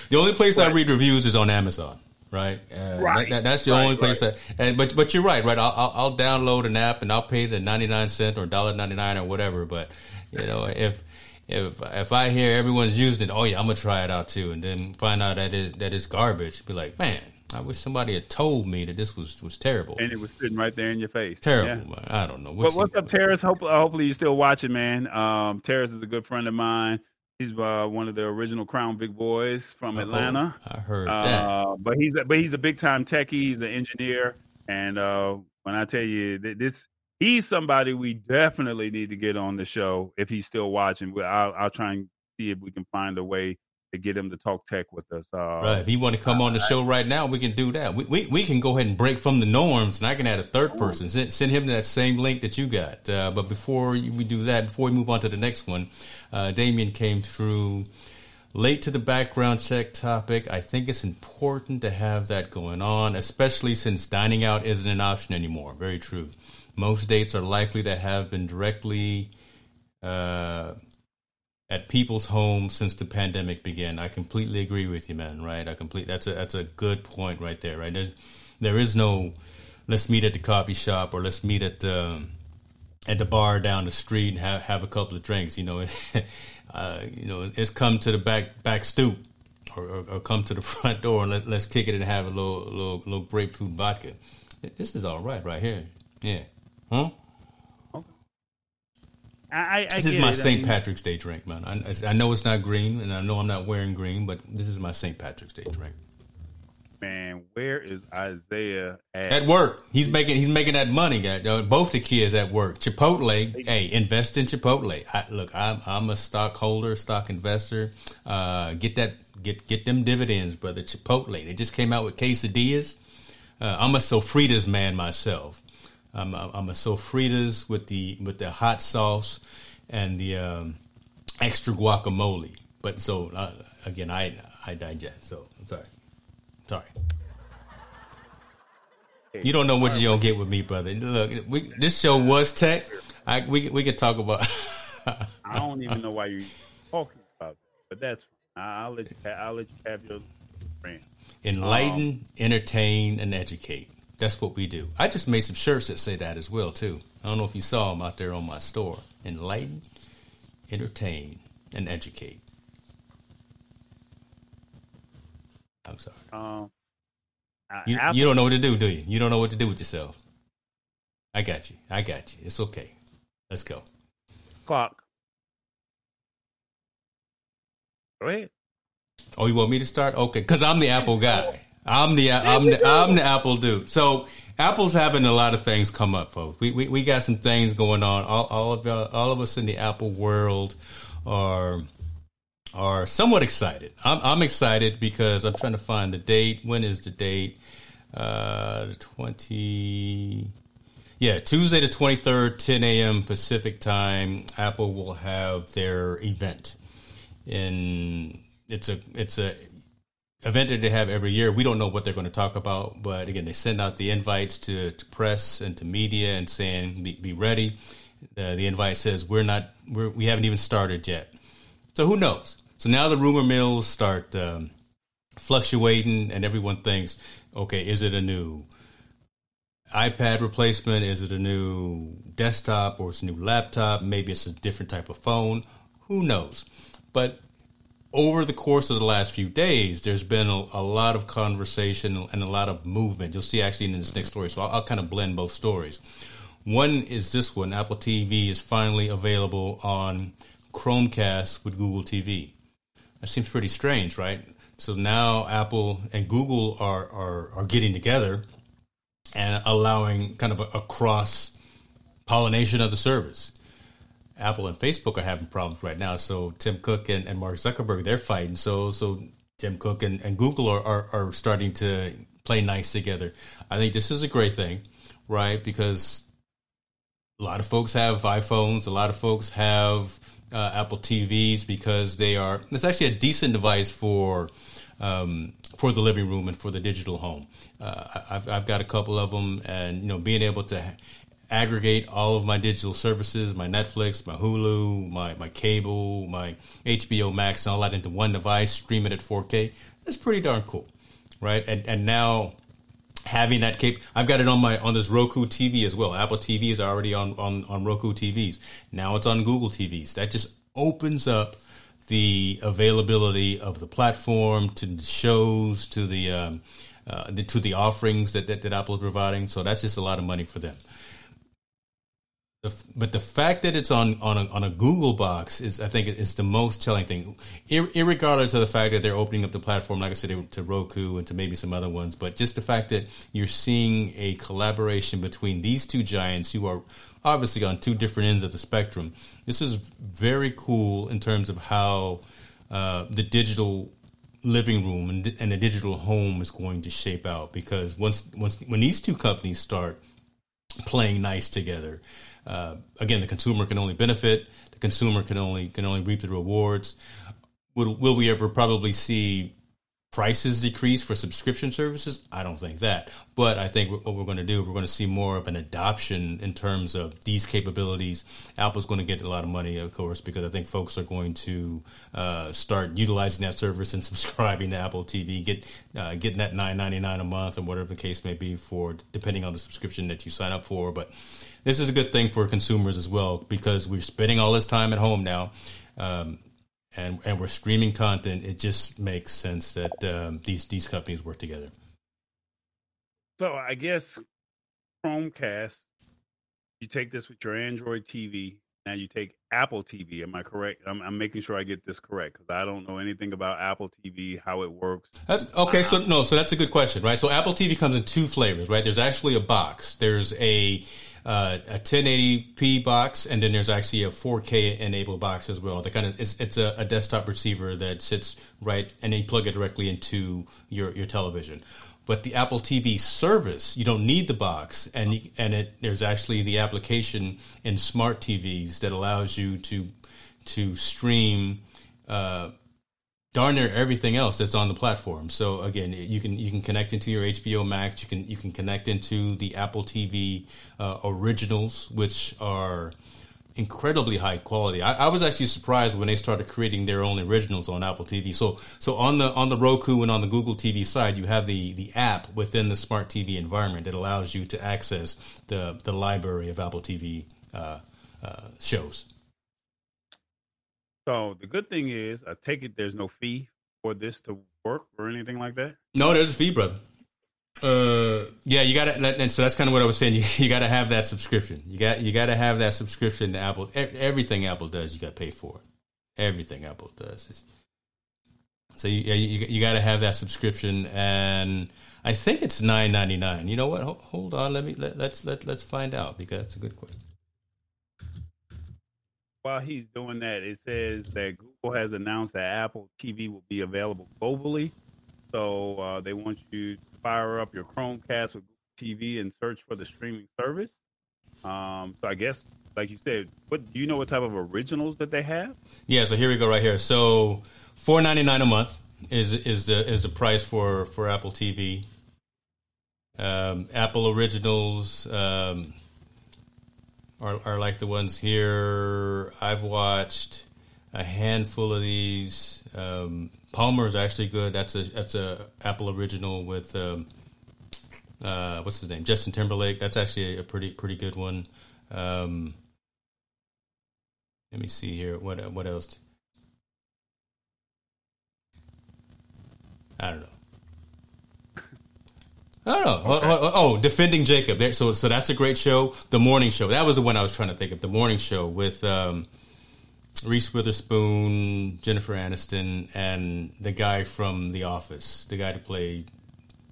The only place but, I read reviews is on Amazon, right? Uh, right. That, that's the right, only place. Right. I, and but but you're right, right? I'll, I'll, I'll download an app and I'll pay the ninety-nine cent or one dollar ninety-nine or whatever. But you know, if if if I hear everyone's using it, oh yeah, I'm gonna try it out too, and then find out that is that it's garbage. Be like, man. I wish somebody had told me that this was, was terrible. And it was sitting right there in your face. Terrible. Yeah. I don't know. What's, but what's up, Terrence? Hope, hopefully you're still watching, man. Um, Terrence is a good friend of mine. He's uh, one of the original Crown Big Boys from oh, Atlanta. I heard that. Uh, but he's a, but he's a big-time techie. He's an engineer. And uh, when I tell you, this, he's somebody we definitely need to get on the show if he's still watching. I'll, I'll try and see if we can find a way to get him to talk tech with us. Uh, right. If he want to come uh, on the show right now, we can do that. We, we we can go ahead and break from the norms, and I can add a third person. Send, send him that same link that you got. Uh, but before we do that, before we move on to the next one, uh, Damien came through late to the background check topic. I think it's important to have that going on, especially since dining out isn't an option anymore. Very true. Most dates are likely to have been directly... Uh, at people's homes since the pandemic began. I completely agree with you, man. Right? I complete. That's a that's a good point right there. Right? There's there is no let's meet at the coffee shop or let's meet at the at the bar down the street and have, have a couple of drinks. You know, it, uh, you know, it's come to the back back stoop or, or, or come to the front door and let, let's kick it and have a little little little grapefruit vodka. This is all right right here. Yeah. Huh? I, I this is my Saint I mean, Patrick's Day drink, man. I, I know it's not green, and I know I'm not wearing green, but this is my Saint Patrick's Day drink. Man, where is Isaiah at? At work, he's making he's making that money, guy. Both the kids at work. Chipotle, hey, invest in Chipotle. I, look, I'm I'm a stockholder, stock investor. Uh, get that, get get them dividends, brother. Chipotle. They just came out with quesadillas. Uh, I'm a Sofritas man myself. I'm a, I'm a sofritas with the with the hot sauce and the um, extra guacamole. But so uh, again, I I digest. So I'm sorry, sorry. You don't know what you don't get with me, brother. Look, we, this show was tech. I we we could talk about. I don't even know why you're talking about it, but that's I'll let you, I'll let you have your friend. Enlighten, um, entertain, and educate. That's what we do. I just made some shirts that say that as well, too. I don't know if you saw them out there on my store. Enlighten, entertain, and educate. I'm sorry. Um, you, you don't know what to do, do you? You don't know what to do with yourself. I got you. I got you. It's okay. Let's go. Clock. Go ahead. Oh, you want me to start? Okay, because I'm the Apple guy. I'm the I'm the, I'm the Apple dude. So Apple's having a lot of things come up, folks. We we, we got some things going on. All, all of all of us in the Apple world are are somewhat excited. I'm I'm excited because I'm trying to find the date. When is the date? Uh, the twenty. Yeah, Tuesday the twenty-third, ten a.m. Pacific time. Apple will have their event, and it's a it's a. event that they have every year. We don't know what they're going to talk about, but again, they send out the invites to, to press and to media and saying, be, be ready. Uh, the invite says, we're not, we're, we haven't even started yet. So who knows? So now the rumor mills start um, fluctuating, and everyone thinks, okay, is it a new iPad replacement? Is it a new desktop, or it's a new laptop? Maybe it's a different type of phone. Who knows? But over the course of the last few days, there's been a, a lot of conversation and a lot of movement. You'll see actually in this next story. So I'll, I'll kind of blend both stories. One is this one. Apple T V is finally available on Chromecast with Google T V. That seems pretty strange, right? So now Apple and Google are are, are getting together and allowing kind of a, a cross-pollination of the service. Apple and Facebook are having problems right now. So Tim Cook and, and Mark Zuckerberg, they're fighting. So so Tim Cook and, and Google are, are, are starting to play nice together. I think this is a great thing, right? Because a lot of folks have iPhones. A lot of folks have uh, Apple T Vs because they are – it's actually a decent device for um, for the living room and for the digital home. Uh, I've, I've got a couple of them, and, you know, being able to ha- – aggregate all of my digital services, my Netflix, my Hulu, my, my cable, my H B O Max, and all that into one device, stream it at four K. That's pretty darn cool, right? And and now having that cap, I've got it on my on this Roku T V as well. Apple T V is already on, on, on Roku T Vs. Now it's on Google T Vs. That just opens up the availability of the platform to the shows, to the, um, uh, the to the offerings that, that, that Apple is providing. So that's just a lot of money for them. But the fact that it's on on a, on a Google box is, I think, is the most telling thing. Ir- irregardless of the fact that they're opening up the platform, like I said, to Roku and to maybe some other ones, but just the fact that you're seeing a collaboration between these two giants who are obviously on two different ends of the spectrum. This is very cool in terms of how uh, the digital living room and, and the digital home is going to shape out. Because once once when these two companies start playing nice together. Uh, again, the consumer can only benefit. The consumer can only can only reap the rewards. Will, will we ever probably see prices decrease for subscription services? I don't think that. But I think what we're going to do, we're going to see more of an adoption in terms of these capabilities. Apple's going to get a lot of money, of course, because I think folks are going to uh, start utilizing that service and subscribing to Apple T V, get uh, getting that nine ninety-nine a month or whatever the case may be for, depending on the subscription that you sign up for. But this is a good thing for consumers as well, because we're spending all this time at home now, um, and and we're streaming content. It just makes sense that um, these these companies work together. So I guess Chromecast, you take this with your Android T V. Now you take Apple T V. Am I correct? I'm, I'm making sure I get this correct because I don't know anything about Apple T V, how it works. That's okay. So no, so that's a good question, right? So Apple T V comes in two flavors, right? There's actually a box. There's a uh, a ten eighty p box, and then there's actually a four K enabled box as well. That kind of it's, it's a, a desktop receiver that sits right, and then you plug it directly into your your television. But the Apple T V service, you don't need the box, and you, and it, there's actually the application in smart T Vs that allows you to to stream uh, darn near everything else that's on the platform. So again, you can you can connect into your H B O Max, you can you can connect into the Apple T V uh, originals, which are incredibly high quality. I, I was actually surprised when they started creating their own originals on Apple T V. So, so on the on the Roku and on the Google T V side, you have the the app within the smart T V environment that allows you to access the the library of Apple T V uh, uh, shows. So the good thing is, I take it there's no fee for this to work or anything like that? No, there's a fee, brother. Uh, yeah, you gotta, and so that's kind of what I was saying. You, you gotta have that subscription. You got, you gotta have that subscription to Apple. E- everything Apple does, you gotta pay for it. Everything Apple does. Is, so you, you, you gotta have that subscription, and I think it's nine ninety-nine. You know what? Ho- hold on, let me let, let's let let's find out because that's a good question. While he's doing that, it says that Google has announced that Apple T V will be available globally. So uh, they want you to fire up your Chromecast with Google T V and search for the streaming service. Um, so I guess, like you said, what do you know what type of originals that they have? Yeah, so here we go right here. So four ninety-nine a month is is the is the price for, for Apple T V. Um, Apple Originals um, are are like the ones here I've watched. a handful of these. Um, Palmer's actually good. That's a that's a Apple original with um, uh, what's his name, Justin Timberlake. That's actually a pretty pretty good one. Um, let me see here. What what else? I don't know. I don't know. Okay. Oh, oh, oh, Defending Jacob. So, so that's a great show. The Morning Show. That was the one I was trying to think of. The Morning Show with um, Reese Witherspoon, Jennifer Aniston, and the guy from The Office, the guy to play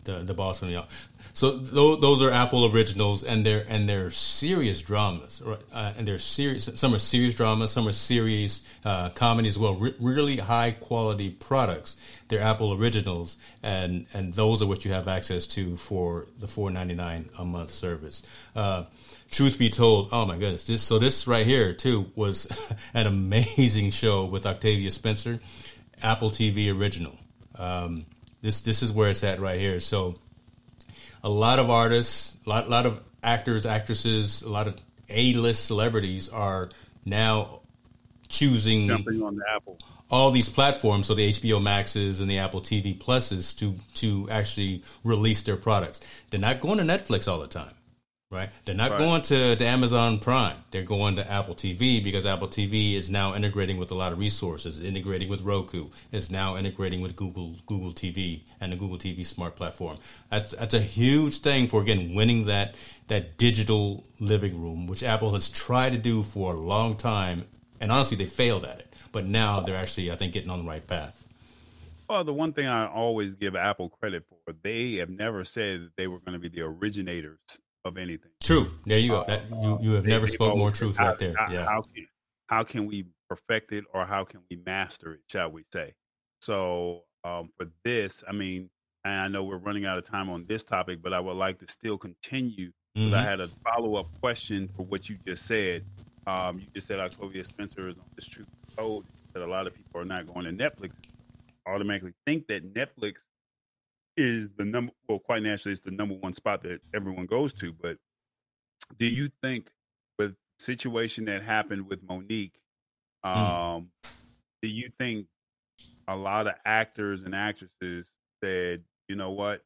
the, the boss from The Office. So th- those are Apple originals, and they're and they're serious dramas, uh, and they're serious. Some are serious dramas, some are serious uh, comedies. Well, re- really high quality products. They're Apple originals, and, and those are what you have access to for the four ninety-nine a month service. Uh, truth be told, oh my goodness, this so this right here too was an amazing show with Octavia Spencer, Apple T V original. Um, this this is where it's at right here. So a lot of artists, a lot, lot of actors, actresses, a lot of A-list celebrities are now choosing jumping on the Apple. All these platforms, so the H B O Maxes and the Apple T V Pluses, to to actually release their products. They're not going to Netflix all the time, right? They're not right. going to, to Amazon Prime. They're going to Apple T V because Apple T V is now integrating with a lot of resources, integrating with Roku, is now integrating with Google Google T V and the Google T V Smart Platform. That's that's a huge thing for, again, winning that that digital living room, which Apple has tried to do for a long time, and honestly, they failed at it. But now they're actually, I think, getting on the right path. Well, the one thing I always give Apple credit for, they have never said that they were going to be the originators of anything. True. There you go. That, you, you have they, never spoke more truth how, right there. How, yeah. how, can, how can we perfect it, or how can we master it, shall we say? So um, for this, I mean, and I know we're running out of time on this topic, but I would like to still continue. Mm-hmm. I had a follow-up question for what you just said. Um, you just said Octavia Spencer is on this truth. Told that a lot of people are not going to Netflix, automatically think that Netflix is the number, well, quite naturally, it's the number one spot that everyone goes to. But do you think with the situation that happened with Monique, um, mm. do you think a lot of actors and actresses said, you know what,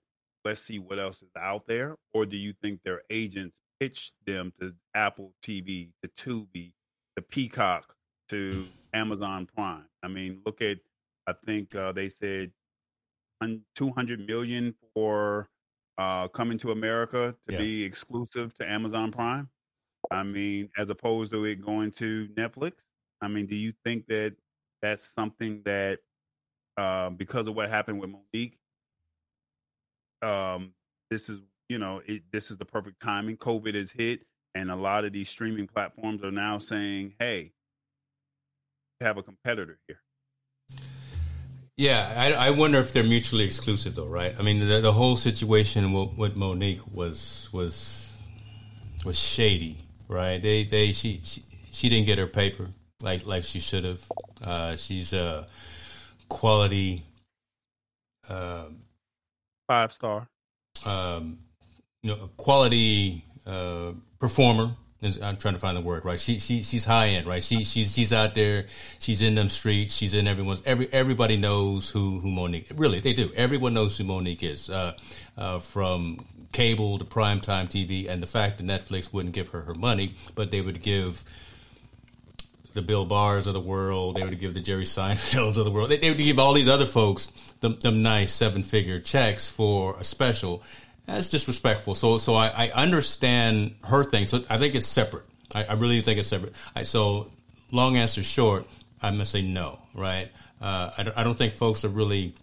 let's see what else is out there? Or do you think their agents pitched them to Apple T V, to Tubi, to Peacock, to Amazon Prime? I mean, look at, I think uh, they said two hundred million dollars for uh, Coming to America to yeah. be exclusive to Amazon Prime. I mean, as opposed to it going to Netflix. I mean, do you think that that's something that uh, because of what happened with Monique, um, this is, you know, it, this is the perfect timing. COVID has hit, and a lot of these streaming platforms are now saying, hey, have a competitor here. Yeah, I, I wonder if they're mutually exclusive, though, right? I mean, the, the whole situation with, with Monique was was was shady, right? They they she she, she didn't get her paper like like she should have. Uh, she's a quality um, five star, um, you know, quality uh, performer. I'm trying to find the word, right? She she she's high end, right? She she's she's out there. She's in them streets. She's in everyone's. Every everybody knows who, who Monique. Really, they do. Everyone knows who Monique is, uh, uh, from cable to primetime T V. And the fact that Netflix wouldn't give her her money, but they would give the Bill Barrs of the world. They would give the Jerry Seinfelds of the world. They, they would give all these other folks them, them nice seven figure checks for a special. That's disrespectful. So, so I, I understand her thing. So I think it's separate. I, I really think it's separate. I, so long answer short, I'm gonna say no. Right? Uh, I, I don't think folks are really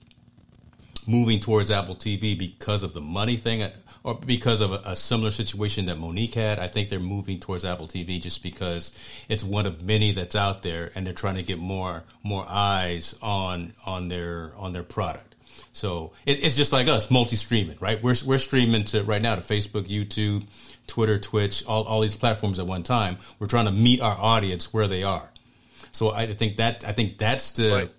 moving towards Apple T V because of the money thing, or because of a, a similar situation that Monique had. I think they're moving towards Apple T V just because it's one of many that's out there, and they're trying to get more more eyes on on their on their product. So it, it's just like us, multi-streaming, right? We're we're streaming to right now to Facebook, YouTube, Twitter, Twitch, all, all these platforms at one time. We're trying to meet our audience where they are. So I think that I think that's the. Right.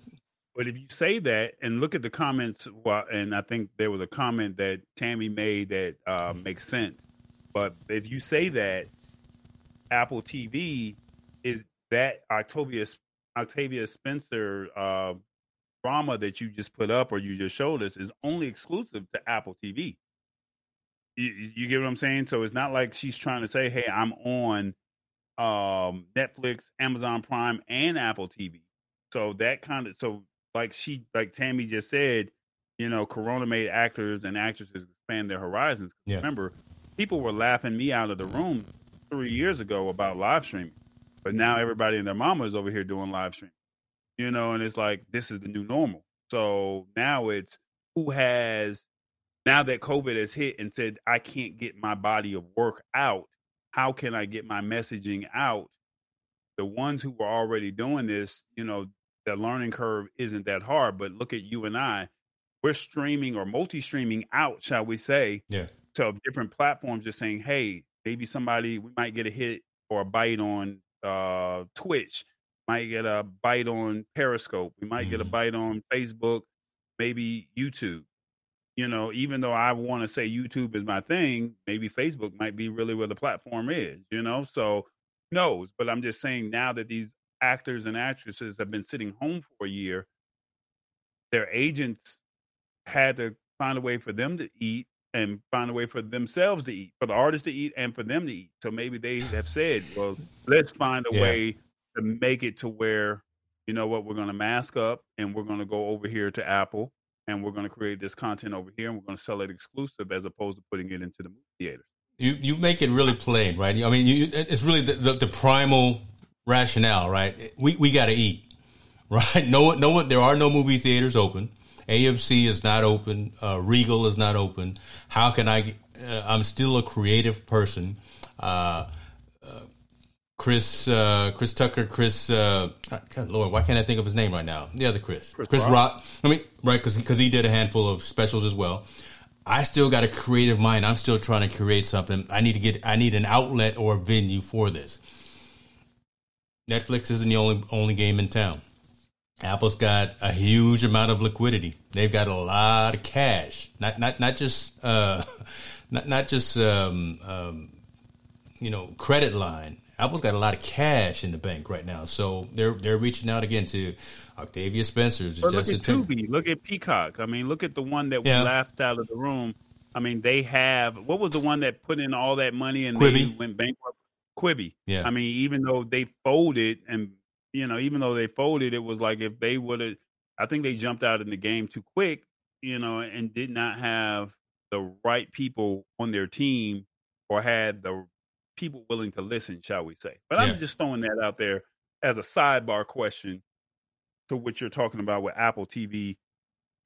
But if you say that and look at the comments, well, and I think there was a comment that Tammy made that uh, makes sense. But if you say that Apple T V is that Octavia Octavia Spencer uh, drama that you just put up or you just showed us is only exclusive to Apple T V. You, you get what I'm saying? So it's not like she's trying to say, hey, I'm on um, Netflix, Amazon Prime, and Apple T V. So that kind of, so like she, like Tammy just said, you know, Corona made actors and actresses expand their horizons. Yeah. Remember, people were laughing me out of the room three years ago about live streaming. But now everybody and their mama is over here doing live streaming, you know, and it's like, this is the new normal. So now it's who has, now that COVID has hit and said, I can't get my body of work out, how can I get my messaging out? The ones who were already doing this, you know, the learning curve isn't that hard, but look at you and I, we're streaming or multi-streaming out, shall we say, yeah. to different platforms, just saying, hey, maybe somebody, we might get a hit or a bite on uh Twitch, might get a bite on Periscope, we might mm. get a bite on Facebook, maybe YouTube. You know, even though I want to say YouTube is my thing, maybe Facebook might be really where the platform is, you know, so knows. But I'm just saying now that these actors and actresses have been sitting home for a year, their agents had to find a way for them to eat and find a way for themselves to eat, for the artists to eat and for them to eat. So maybe they have said, well, let's find a yeah. way to make it to where, you know what, we're going to mask up and we're going to go over here to Apple and we're going to create this content over here and we're going to sell it exclusive as opposed to putting it into the movie theater. You you make it really plain, right? I mean, you, it's really the, the, the primal rationale, right? We we got to eat, right? No, no one. There are no movie theaters open. A M C is not open. Uh, Regal is not open. How can I? Uh, I'm still a creative person. Uh, uh, Chris, uh, Chris Tucker, Chris. Uh, God, Lord, why can't I think of his name right now? The other Chris, Chris, Chris Rock. Rock. I mean, right, because because he did a handful of specials as well. I still got a creative mind. I'm still trying to create something. I need to get. I need an outlet or a venue for this. Netflix isn't the only only game in town. Apple's got a huge amount of liquidity. They've got a lot of cash. Not not not just uh, not not just um, um, you know, credit line. Apple's got a lot of cash in the bank right now, so they're they're reaching out again to Octavia Spencer. To well, look at Tubi. Tim- look at Peacock. I mean, look at the one that yeah. we laughed out of the room. I mean, they have what was the one that put in all that money and Quibi. They went bankrupt? Quibi. Yeah. I mean, even though they folded and. You know, even though they folded, it was like if they would have, I think they jumped out in the game too quick, you know, and did not have the right people on their team or had the people willing to listen, shall we say. But yeah. I'm just throwing that out there as a sidebar question to what you're talking about with Apple T V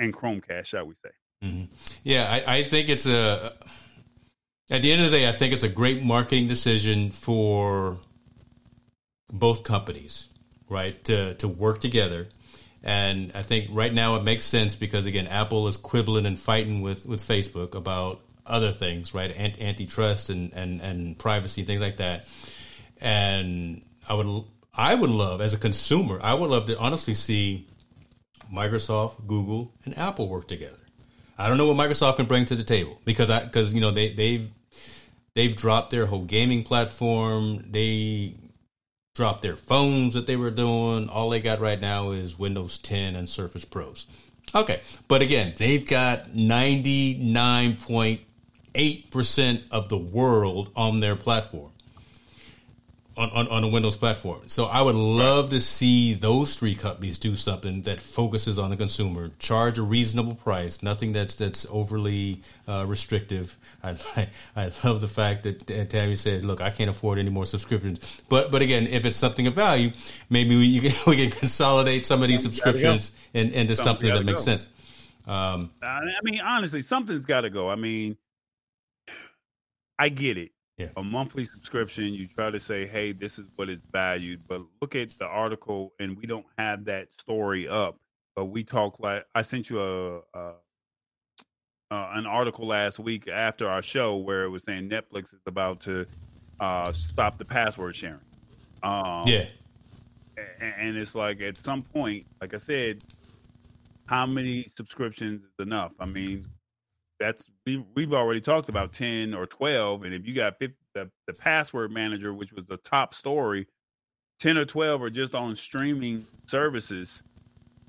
and Chromecast, shall we say. Mm-hmm. Yeah, I, I think it's a, at the end of the day, I think it's a great marketing decision for both companies. Right, to to work together. And I think right now it makes sense because, again, Apple is quibbling and fighting with, with Facebook about other things, right, Ant- antitrust and, and, and privacy, things like that. And I would I would love, as a consumer, I would love to honestly see Microsoft, Google, and Apple work together. I don't know what Microsoft can bring to the table because, I, because you know, they, they've, they've dropped their whole gaming platform. They... dropped their phones that they were doing. All they got right now is Windows ten and Surface Pros. Okay. But again, they've got ninety-nine point eight percent of the world on their platform, on, on, on a Windows platform. So I would love to see those three companies do something that focuses on the consumer, charge a reasonable price, nothing that's that's overly uh, restrictive. I, I I love the fact that Tammy says, look, I can't afford any more subscriptions. But but again, if it's something of value, maybe we you can, we can consolidate some of these something's subscriptions in, into something, something that makes go. sense. Um, I mean, honestly, something's got to go. I mean, I get it. Yeah. A monthly subscription, you try to say, hey, this is what it's valued. But look at the article, and we don't have that story up. But we talked like I sent you a, a, a an article last week after our show where it was saying Netflix is about to uh, stop the password sharing. Um, yeah. And, and it's like at some point, like I said, how many subscriptions is enough? I mean, that's we, we've already talked about ten or twelve. And if you got fifty, the, the password manager, which was the top story ten or twelve are just on streaming services,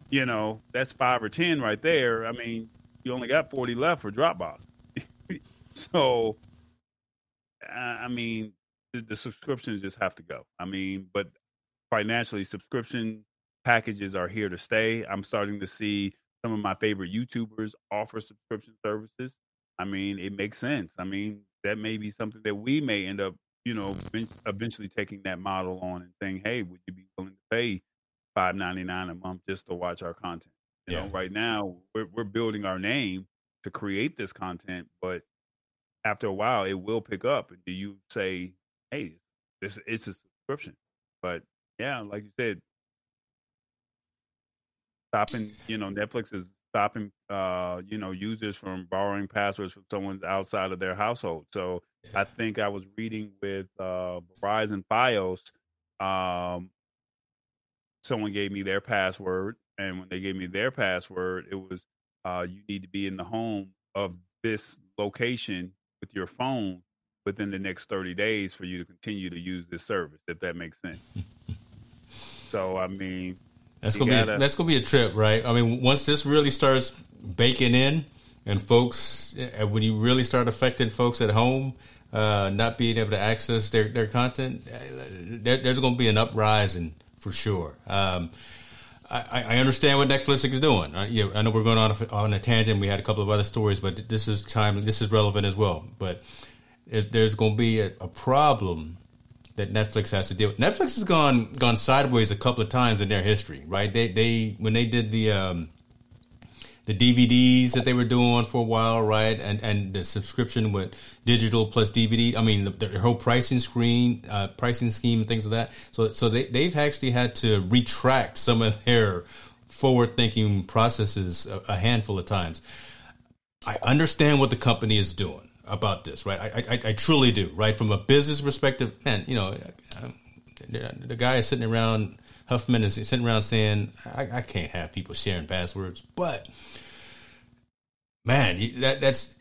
you know, that's five or ten right there. I mean, you only got forty left for Dropbox. So, I mean, the, the subscriptions just have to go. I mean, but financially, subscription packages are here to stay. I'm starting to see some of my favorite YouTubers offer subscription services. I mean, it makes sense. I mean, that may be something that we may end up, you know, eventually taking that model on and saying, hey, would you be willing to pay five ninety-nine a month just to watch our content? You yeah. know, right now we're, we're building our name to create this content, but after a while it will pick up. And do you say, hey, this it's a subscription? But yeah, like you said, stopping, you know, Netflix is stopping, uh, you know, users from borrowing passwords from someone outside of their household. So yeah. I think I was reading with uh, Verizon Fios. Um, someone gave me their password, and when they gave me their password, it was, uh, you need to be in the home of this location with your phone within the next thirty days for you to continue to use this service, if that makes sense. So, I mean... That's gonna gotta, be that's gonna be a trip, right? I mean, once this really starts baking in, and folks, when you really start affecting folks at home, uh, not being able to access their their content, there, there's gonna be an uprising for sure. Um, I, I understand what Netflix is doing. I, you know, I know we're going on a, on a tangent. We had a couple of other stories, but this is time. This is relevant as well. But there's, there's gonna be a, a problem that Netflix has to deal with. Netflix has gone gone sideways a couple of times in their history, right? They they when they did the um, the D V Ds that they were doing for a while, right? And and the subscription with digital plus D V D. I mean, the, the whole pricing screen, uh, pricing scheme, and things like that. So so they they've actually had to retract some of their forward thinking processes a, a handful of times. I understand what the company is doing about this, right? I, I I truly do, right? From a business perspective, man, you know, the guy is sitting around, Huffman is sitting around saying, I, I can't have people sharing passwords, but man, that that's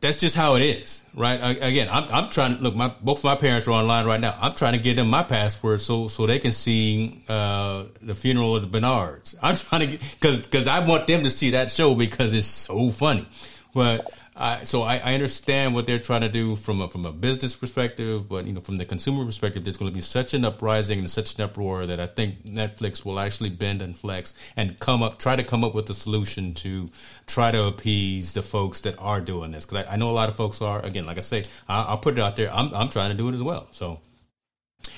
that's just how it is, right? I, again, I'm I'm trying to look. My both my parents are online right now. I'm trying to get them my password so so they can see uh, the funeral of the Bernards. I'm trying to get because because I want them to see that show because it's so funny, but. Uh, so I, I understand what they're trying to do from a, from a business perspective, but you know, from the consumer perspective, there's going to be such an uprising and such an uproar that I think Netflix will actually bend and flex and come up, try to come up with a solution to try to appease the folks that are doing this. Because I, I know a lot of folks are. Again, like I say, I, I'll put it out there. I'm I'm trying to do it as well. So,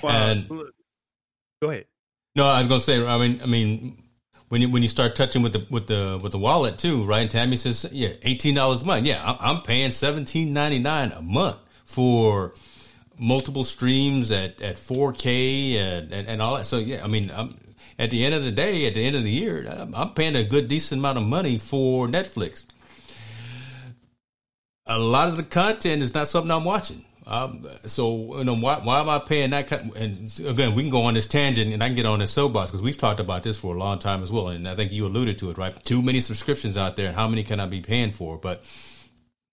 well, and, go ahead. No, I was going to say. I mean, I mean. When you, when you start touching with the with the with the wallet too, right? And Tammy says, yeah, eighteen dollars a month. Yeah, I'm paying seventeen ninety nine a month for multiple streams at at four K and, and and all that. So yeah, I mean, I'm, at the end of the day, at the end of the year, I'm, I'm paying a good decent amount of money for Netflix. A lot of the content is not something I'm watching. Um, so you know, why, why am I paying that kind of, and again, we can go on this tangent and I can get on this soapbox because we've talked about this for a long time as well. And I think you alluded to it, right? Too many subscriptions out there and how many can I be paying for? But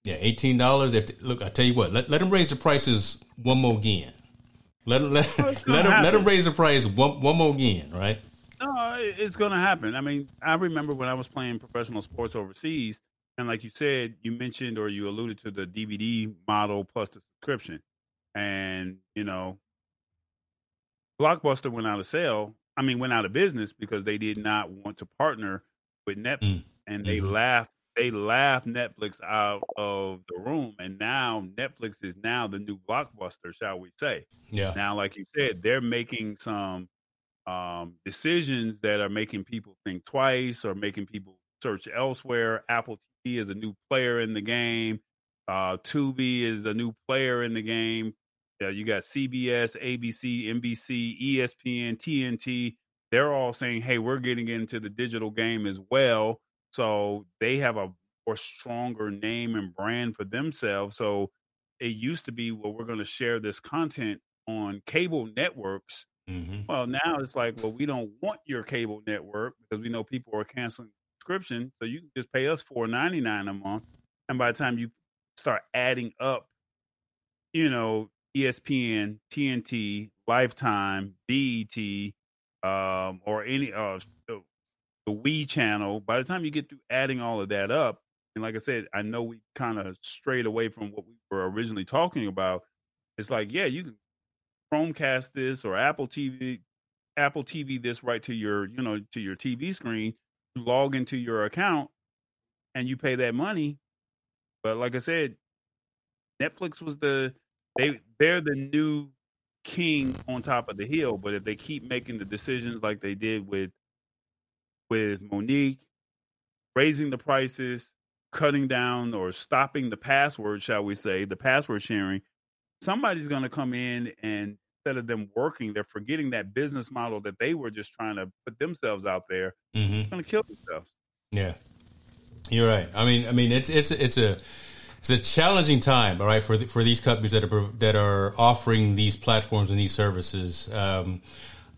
yeah, eighteen dollars. If look, I tell you what, let, let them raise the prices one more again. Let let oh, let, them, let them raise the price one, one more again. Right. No, it's going to happen. I mean, I remember when I was playing professional sports overseas, and like you said, you mentioned or you alluded to the D V D model plus the subscription. And, you know, Blockbuster went out of sale. I mean, went out of business because they did not want to partner with Netflix. Mm. And they mm-hmm. laughed. They laughed Netflix out of the room. And now Netflix is now the new Blockbuster, shall we say. Yeah. Now, like you said, they're making some um, decisions that are making people think twice or making people search elsewhere. Apple T V is a new player in the game. Uh, Tubi is a new player in the game. Uh, you got C B S, A B C, N B C, E S P N, T N T. They're all saying, hey, we're getting into the digital game as well. So they have a more stronger name and brand for themselves. So it used to be, well, we're going to share this content on cable networks. Mm-hmm. Well, now it's like, well, we don't want your cable network because we know people are canceling subscription. So you can just pay us four ninety-nine a month. And by the time you start adding up, you know, E S P N, T N T, Lifetime, B E T, um, or any uh, the Wii channel, by the time you get through adding all of that up, and like I said, I know we kind of strayed away from what we were originally talking about. It's like, yeah, you can Chromecast this or Apple T V, Apple T V this right to your, you know, to your T V screen. You log into your account and you pay that money. But like I said, Netflix was the they they're the new king on top of the hill. But if they keep making the decisions like they did with with Monique, raising the prices, cutting down or stopping the password, shall we say, the password sharing, somebody's going to come in and instead of them working, they're forgetting that business model that they were just trying to put themselves out there. Mm-hmm. They're going to kill themselves. Yeah, you're right. I mean, I mean, it's it's it's a it's a challenging time, all right, for the, for these companies that are that are offering these platforms and these services. Um,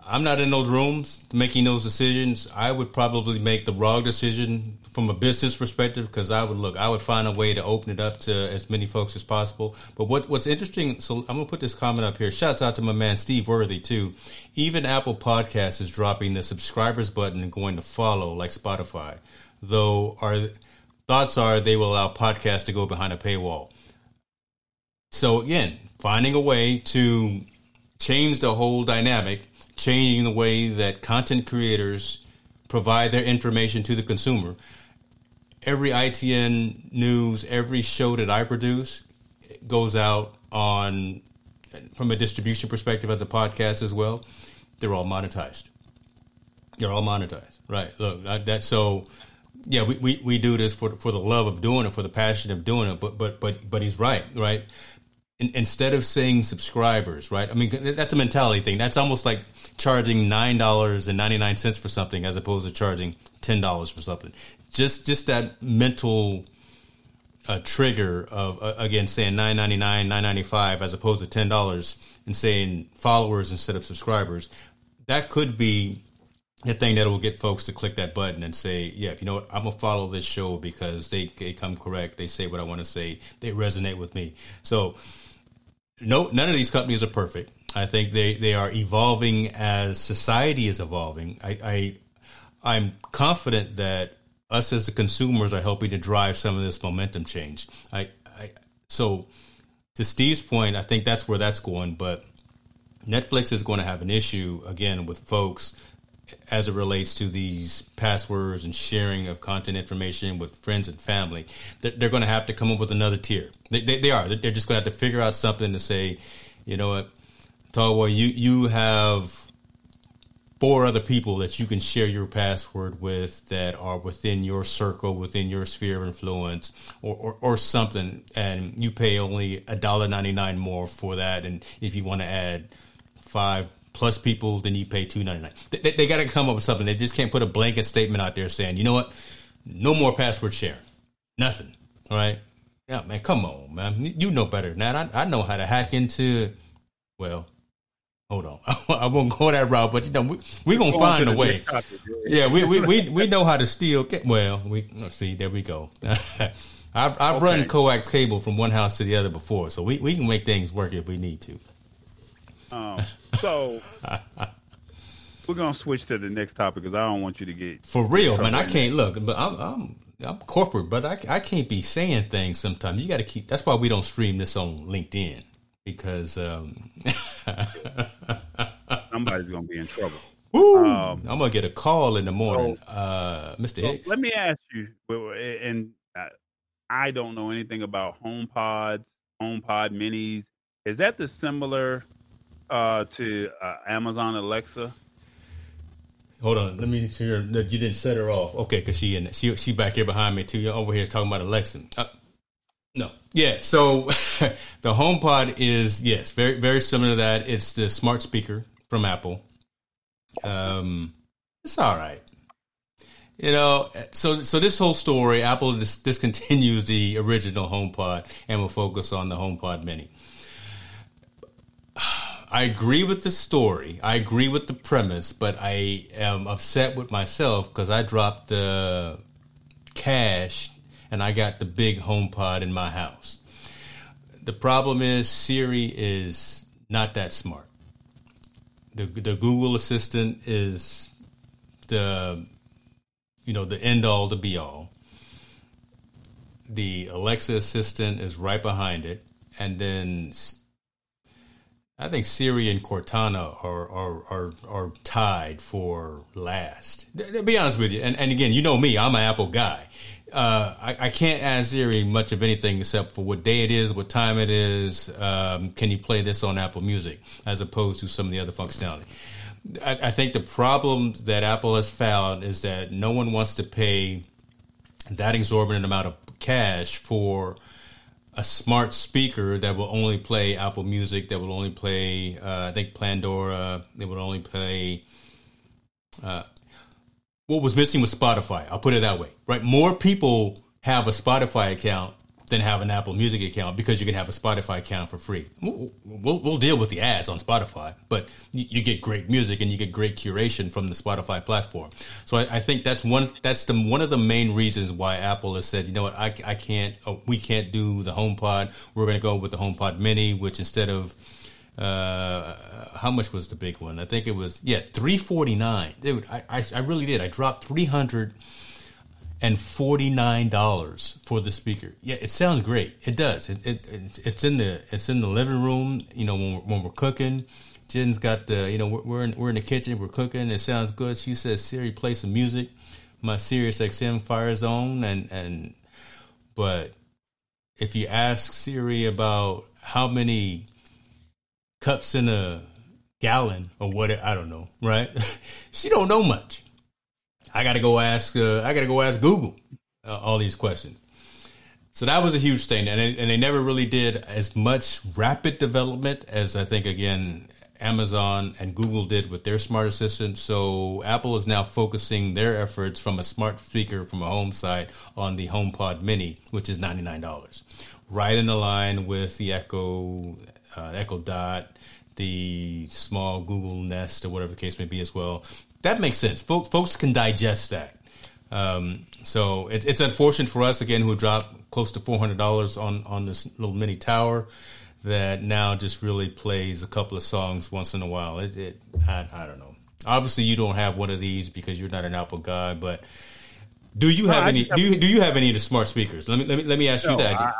I'm not in those rooms making those decisions. I would probably make the wrong decision from a business perspective because I would look, I would find a way to open it up to as many folks as possible. But what what's interesting, so I'm going to put this comment up here. Shouts out to my man, Steve Worthy, too. Even Apple Podcasts is dropping the subscribers button and going to follow like Spotify, though our thoughts are they will allow podcasts to go behind a paywall. So, again, finding a way to change the whole dynamic, changing the way that content creators provide their information to the consumer. Every I T N news, every show that I produce goes out on from a distribution perspective as a podcast as well. They're all monetized. They're all monetized. Right. Look, that. So, yeah, we, we, we do this for, for the love of doing it, for the passion of doing it. But but but but he's right. Right. Instead of saying subscribers, right? I mean, that's a mentality thing. That's almost like charging nine dollars and ninety nine cents for something, as opposed to charging ten dollars for something. Just, just that mental uh, trigger of uh, again saying nine ninety nine, nine ninety five, as opposed to ten dollars, and saying followers instead of subscribers. That could be the thing that will get folks to click that button and say, yeah, you know what, I'm going to follow this show because they, they come correct. They say what I want to say. They resonate with me. So, no, none of these companies are perfect. I think they, they are evolving as society is evolving. I, I, I'm confident that us as the consumers are helping to drive some of this momentum change. I, I so to Steve's point, I think that's where that's going. But Netflix is going to have an issue, again, with folks as it relates to these passwords and sharing of content information with friends and family. They're going to have to come up with another tier. They, they, they are. They're just going to have to figure out something to say, you know what, Tallboy, you, you have four other people that you can share your password with that are within your circle, within your sphere of influence, or, or, or something, and you pay only one dollar and ninety-nine cents more for that. And if you want to add five plus people, then you pay two dollars and ninety-nine cents. They, they, they got to come up with something. They just can't put a blanket statement out there saying, you know what, no more password sharing, nothing. All right, yeah, man, come on, man, you know better than that. I, I know how to hack into. Well, hold on, I won't go that route, but you know, we we gonna find a way. Yeah, we we, we we know how to steal. Well, we see. There we go. I've I've okay. run coax cable from one house to the other before, so we, we can make things work if we need to. Um, so we're gonna switch to the next topic because I don't want you to get for real, man. I can't look, but I'm I'm I'm corporate, but I I can't be saying things sometimes. You got to keep. That's why we don't stream this on LinkedIn because um, somebody's gonna be in trouble. Woo, um, I'm gonna get a call in the morning, so, uh, Mister So Hicks. Let me ask you, and I don't know anything about HomePods, HomePod Minis. Is that the similar? Uh, to uh, Amazon Alexa. Hold on, let me hear that you didn't set her off. Okay, because she in she she back here behind me too. You're over here talking about Alexa. Uh, no, yeah. So the HomePod is yes, very very similar to that. It's the smart speaker from Apple. Um, it's all right. You know, so so this whole story, Apple dis- discontinues the original HomePod and will focus on the HomePod Mini. I agree with the story. I agree with the premise, but I am upset with myself because I dropped the cash and I got the big HomePod in my house. the problem is Siri is not that smart. The the Google Assistant is the, you know, the end all to be all. The Alexa Assistant is right behind it. And then I think Siri and Cortana are are are, are tied for last. To be honest with you. And, and again, you know me, I'm an Apple guy. Uh, I, I can't ask Siri much of anything except for what day it is, what time it is. Um, can you play this on Apple Music, as opposed to some of the other functionality? I, I think the problem that Apple has found is that no one wants to pay that exorbitant amount of cash for a smart speaker that will only play Apple Music, that will only play, uh, I think, Pandora. They will only play... Uh, what was missing was Spotify. I'll put it that way, right? More people have a Spotify account than have an Apple Music account, because you can have a Spotify account for free. We'll, we'll, we'll deal with the ads on Spotify, but you, you get great music and you get great curation from the Spotify platform. So I, I think that's one, that's the, one of the main reasons why Apple has said, you know what, I, I can't, oh, we can't do the HomePod. We're going to go with the HomePod Mini, which instead of, uh, how much was the big one? I think it was, yeah, three forty-nine. Dude, I, I, I really did. I dropped three hundred forty-nine dollars for the speaker. Yeah, it sounds great. It does. It, it it's, it's in the it's in the living room. You know, when we're, when we're cooking, Jen's got the, you know, we're we're in, we're in the kitchen. We're cooking. It sounds good. She says, Siri, play some music. My Sirius X M fires on, and and but if you ask Siri about how many cups in a gallon or what, I don't know, right? She don't know much. I gotta go ask. Uh, I gotta go ask Google uh, all these questions. So that was a huge thing, and it, and they never really did as much rapid development as I think again Amazon and Google did with their smart assistant. So Apple is now focusing their efforts from a smart speaker from a home site on the HomePod Mini, which is ninety-nine dollars, right in the line with the Echo, uh, Echo Dot, the small Google Nest, or whatever the case may be as well. That makes sense. Folks, folks can digest that. Um, so it, it's unfortunate for us, again, who dropped close to four hundred dollars on, on this little mini tower that now just really plays a couple of songs once in a while. It, it I, I don't know. Obviously, you don't have one of these because you're not an Apple guy. But do you no, have I any? Do you, do you have any of the smart speakers? Let me let me let me ask no, you that. I,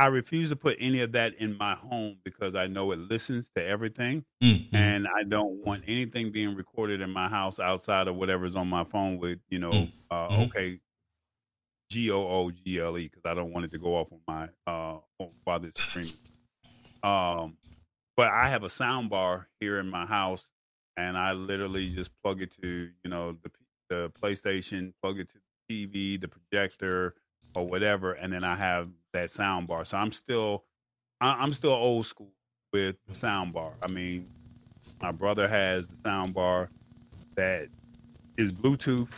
I refuse to put any of that in my home because I know it listens to everything, mm-hmm. and I don't want anything being recorded in my house outside of whatever's on my phone with, you know, mm-hmm. uh, mm-hmm. OK, G O O G L E, because I don't want it to go off on my uh, while this streaming. Um, but I have a sound bar here in my house, and I literally just plug it to, you know, the, the PlayStation, plug it to the T V, the projector, or whatever, and then I have that sound bar. So I'm still, I'm still old school with the sound bar. I mean, my brother has the sound bar that is Bluetooth,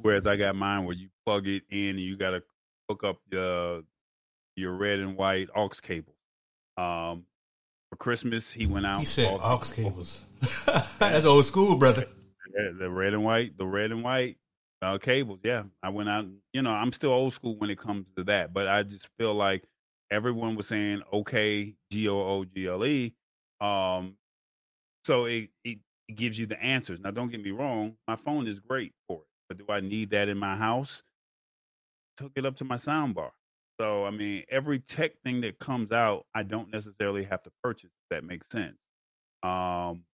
whereas I got mine where you plug it in and you got to hook up your, your red and white aux cable. Um, for Christmas, he went out. He said aux cables. That's old school, brother. The red and white, the red and white. Uh, cables, yeah. I went out, you know, I'm still old school when it comes to that, but I just feel like everyone was saying, okay, G O O G L E. Um, so it, it gives you the answers. Now, don't get me wrong. My phone is great for it, but do I need that in my house? Took it up to my soundbar. So, I mean, every tech thing that comes out, I don't necessarily have to purchase, if that makes sense. Um,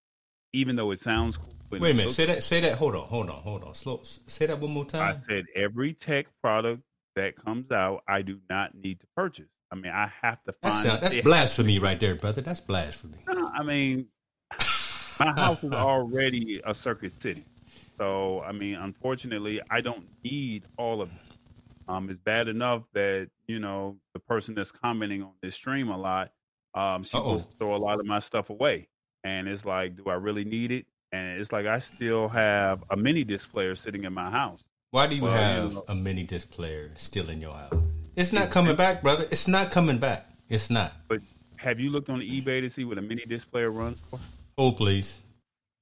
even though it sounds cool. Wait a minute. Say that. Say that. Hold on. Hold on. Hold on. Slow. Say that one more time. I said every tech product that comes out, I do not need to purchase. I mean, I have to find. That's, that's blasphemy right there, brother. That's blasphemy. No, I mean, my house is already a circuit city, so I mean, unfortunately, I don't need all of it. Um, it's bad enough that, you know, the person that's commenting on this stream a lot, um, she will throw a lot of my stuff away, and it's like, do I really need it? And it's like I still have a mini disc player sitting in my house. Why do you well, have you know, a mini disc player still in your house? It's not coming back, brother. It's not coming back. It's not. But have you looked on eBay to see what a mini disc player runs for? Oh, please.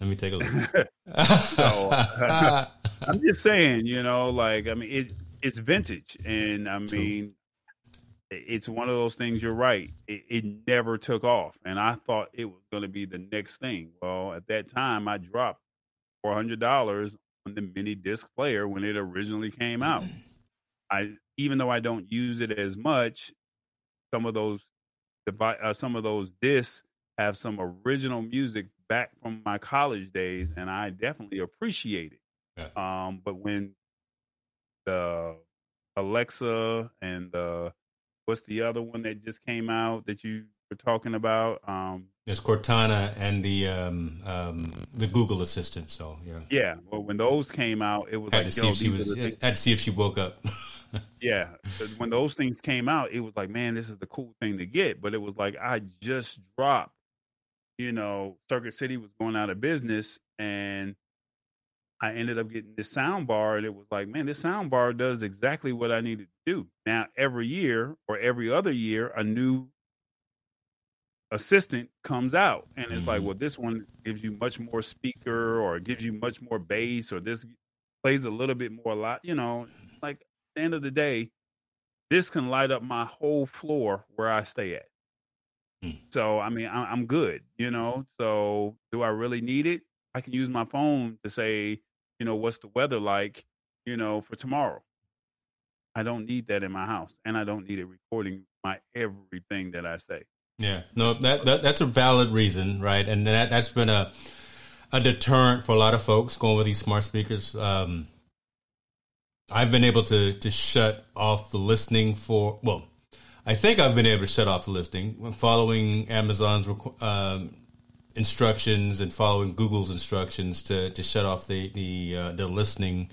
Let me take a look. So, uh, I'm just saying, you know, like, I mean, it, it's vintage. And, I mean, it's one of those things. You're right. It, it never took off. And I thought it was going to be the next thing. Well, at that time, I dropped four hundred dollars on the mini disc player when it originally came out. I, even though I don't use it as much, some of those device, uh, some of those discs have some original music back from my college days, and I definitely appreciate it. Yeah. Um, but when the Alexa and the what's the other one that just came out that you were talking about? Um, There's Cortana and the um, um, the Google Assistant. So yeah, yeah. Well, when those came out, it was had like to yo, if she was, had to see if she woke up. Yeah, when those things came out, it was like, man, this is the cool thing to get. But it was like I just dropped. You know, Circuit City was going out of business, and I ended up getting this sound bar, and it was like, man, this sound bar does exactly what I needed to do. Now, every year or every other year, a new assistant comes out, and it's like, well, this one gives you much more speaker, or gives you much more bass, or this plays a little bit more loud. You know, like at the end of the day, this can light up my whole floor where I stay at. Mm. So, I mean, I, I'm good, you know. So, do I really need it? I can use my phone to say, you know, what's the weather like, you know, for tomorrow. I don't need that in my house, and I don't need it recording my everything that I say. Yeah, no, that, that that's a valid reason, right? And that that's been a a deterrent for a lot of folks going with these smart speakers. Um, I've been able to to shut off the listening for well, I think I've been able to shut off the listening following Amazon's um, instructions and following Google's instructions to, to shut off the the uh, the listening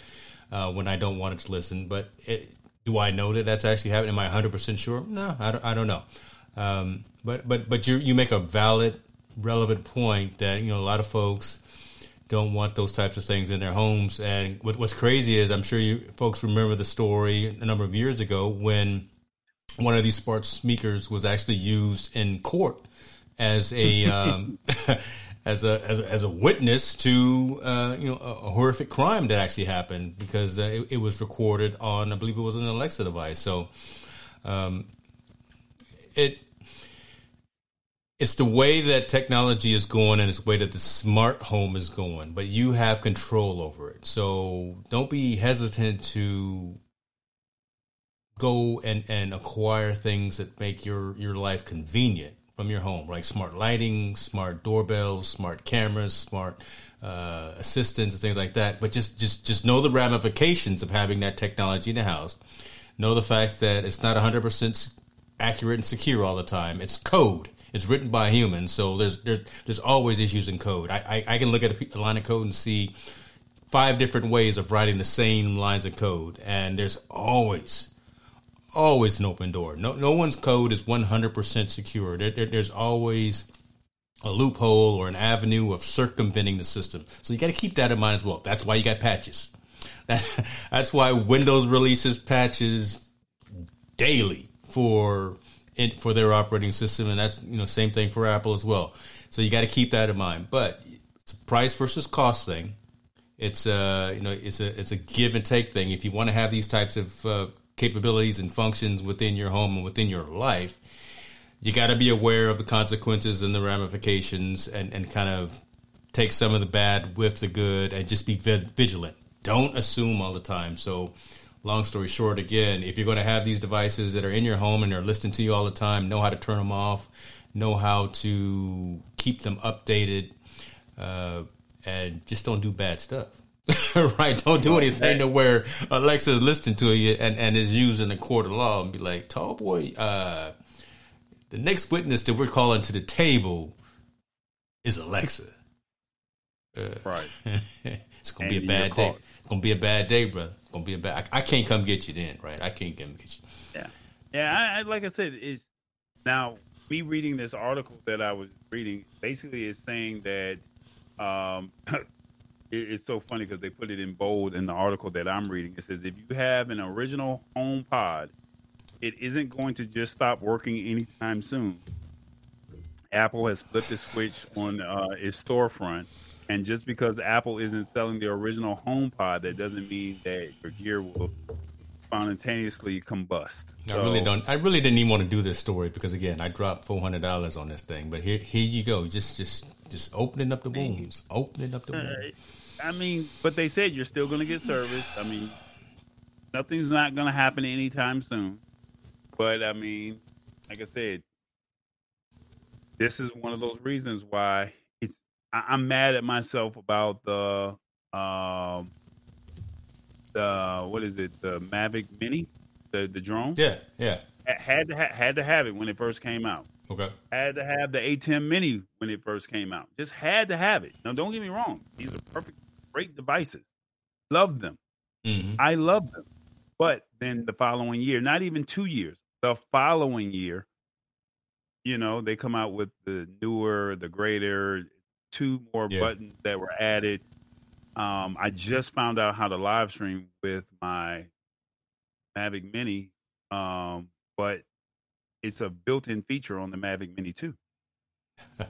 uh, when I don't want it to listen. But it, do I know that that's actually happening? Am I one hundred percent sure? No, I don't, I don't know. Um, but but but you you make a valid, relevant point that you know a lot of folks don't want those types of things in their homes. And what, what's crazy is I'm sure you folks remember the story a number of years ago when one of these smart speakers was actually used in court as a um, as a as a, as a witness to uh, you know a, a horrific crime that actually happened because uh, it, it was recorded on I believe it was an Alexa device. So um, it it's the way that technology is going and it's the way that the smart home is going, but you have control over it. So don't be hesitant to go and, and acquire things that make your, your life convenient from your home, like smart lighting, smart doorbells, smart cameras, smart uh, assistants, and things like that. But just, just just know the ramifications of having that technology in the house. Know the fact that it's not one hundred percent accurate and secure all the time. It's code. It's written by humans, so there's there's, there's always issues in code. I, I, I can look at a, a line of code and see five different ways of writing the same lines of code, and there's always... always an open door. No, no one's code is one hundred percent secure. There, there, there's always a loophole or an avenue of circumventing the system. So you got to keep that in mind as well. That's why you got patches. That, that's why Windows releases patches daily for it, for their operating system, and that's you know same thing for Apple as well. So you got to keep that in mind. But it's a price versus cost thing. It's a you know it's a it's a give and take thing. If you want to have these types of uh, capabilities and functions within your home and within your life, you got to be aware of the consequences and the ramifications and, and kind of take some of the bad with the good and just be vigilant. Don't assume all the time. So long story short, again, if you're going to have these devices that are in your home and they're listening to you all the time, know how to turn them off, know how to keep them updated, uh, and just don't do bad stuff. Right, don't do anything to where Alexa is listening to you and, and is used in the court of law and be like, tall boy, uh, the next witness that we're calling to the table is Alexa. Uh, right. It's going to be a bad day. It's going to be a bad day, brother. It's going to be a bad I, I can't come get you then, right? I can't come get you. Yeah. Yeah, I, I, like I said, it's, now, me reading this article that I was reading, basically is saying that... Um, it's so funny because they put it in bold in the article that I'm reading. It says, if you have an original HomePod, it isn't going to just stop working anytime soon. Apple has flipped the switch on uh, its storefront. And just because Apple isn't selling the original HomePod, that doesn't mean that your gear will spontaneously combust. So, I really don't. I really didn't even want to do this story because, again, I dropped four hundred dollars on this thing. But here, here you go. Just, just, just opening up the wounds. Opening up the wounds. Uh, I mean, but they said you're still going to get service. I mean, nothing's not going to happen anytime soon. But I mean, like I said, this is one of those reasons why it's. I, I'm mad at myself about the. Uh, the what is it? The Mavic Mini, the the drone. Yeah, yeah. Had to ha- had to have it when it first came out. Okay. Had to have the A ten Mini when it first came out. Just had to have it. Now, don't get me wrong; these are perfect, great devices. Loved them. Mm-hmm. I loved them. But then the following year, not even two years, the following year, you know, they come out with the newer, the greater, two more yeah. buttons that were added. Um, I just found out how to live stream with my Mavic Mini, um, but it's a built-in feature on the Mavic Mini too. But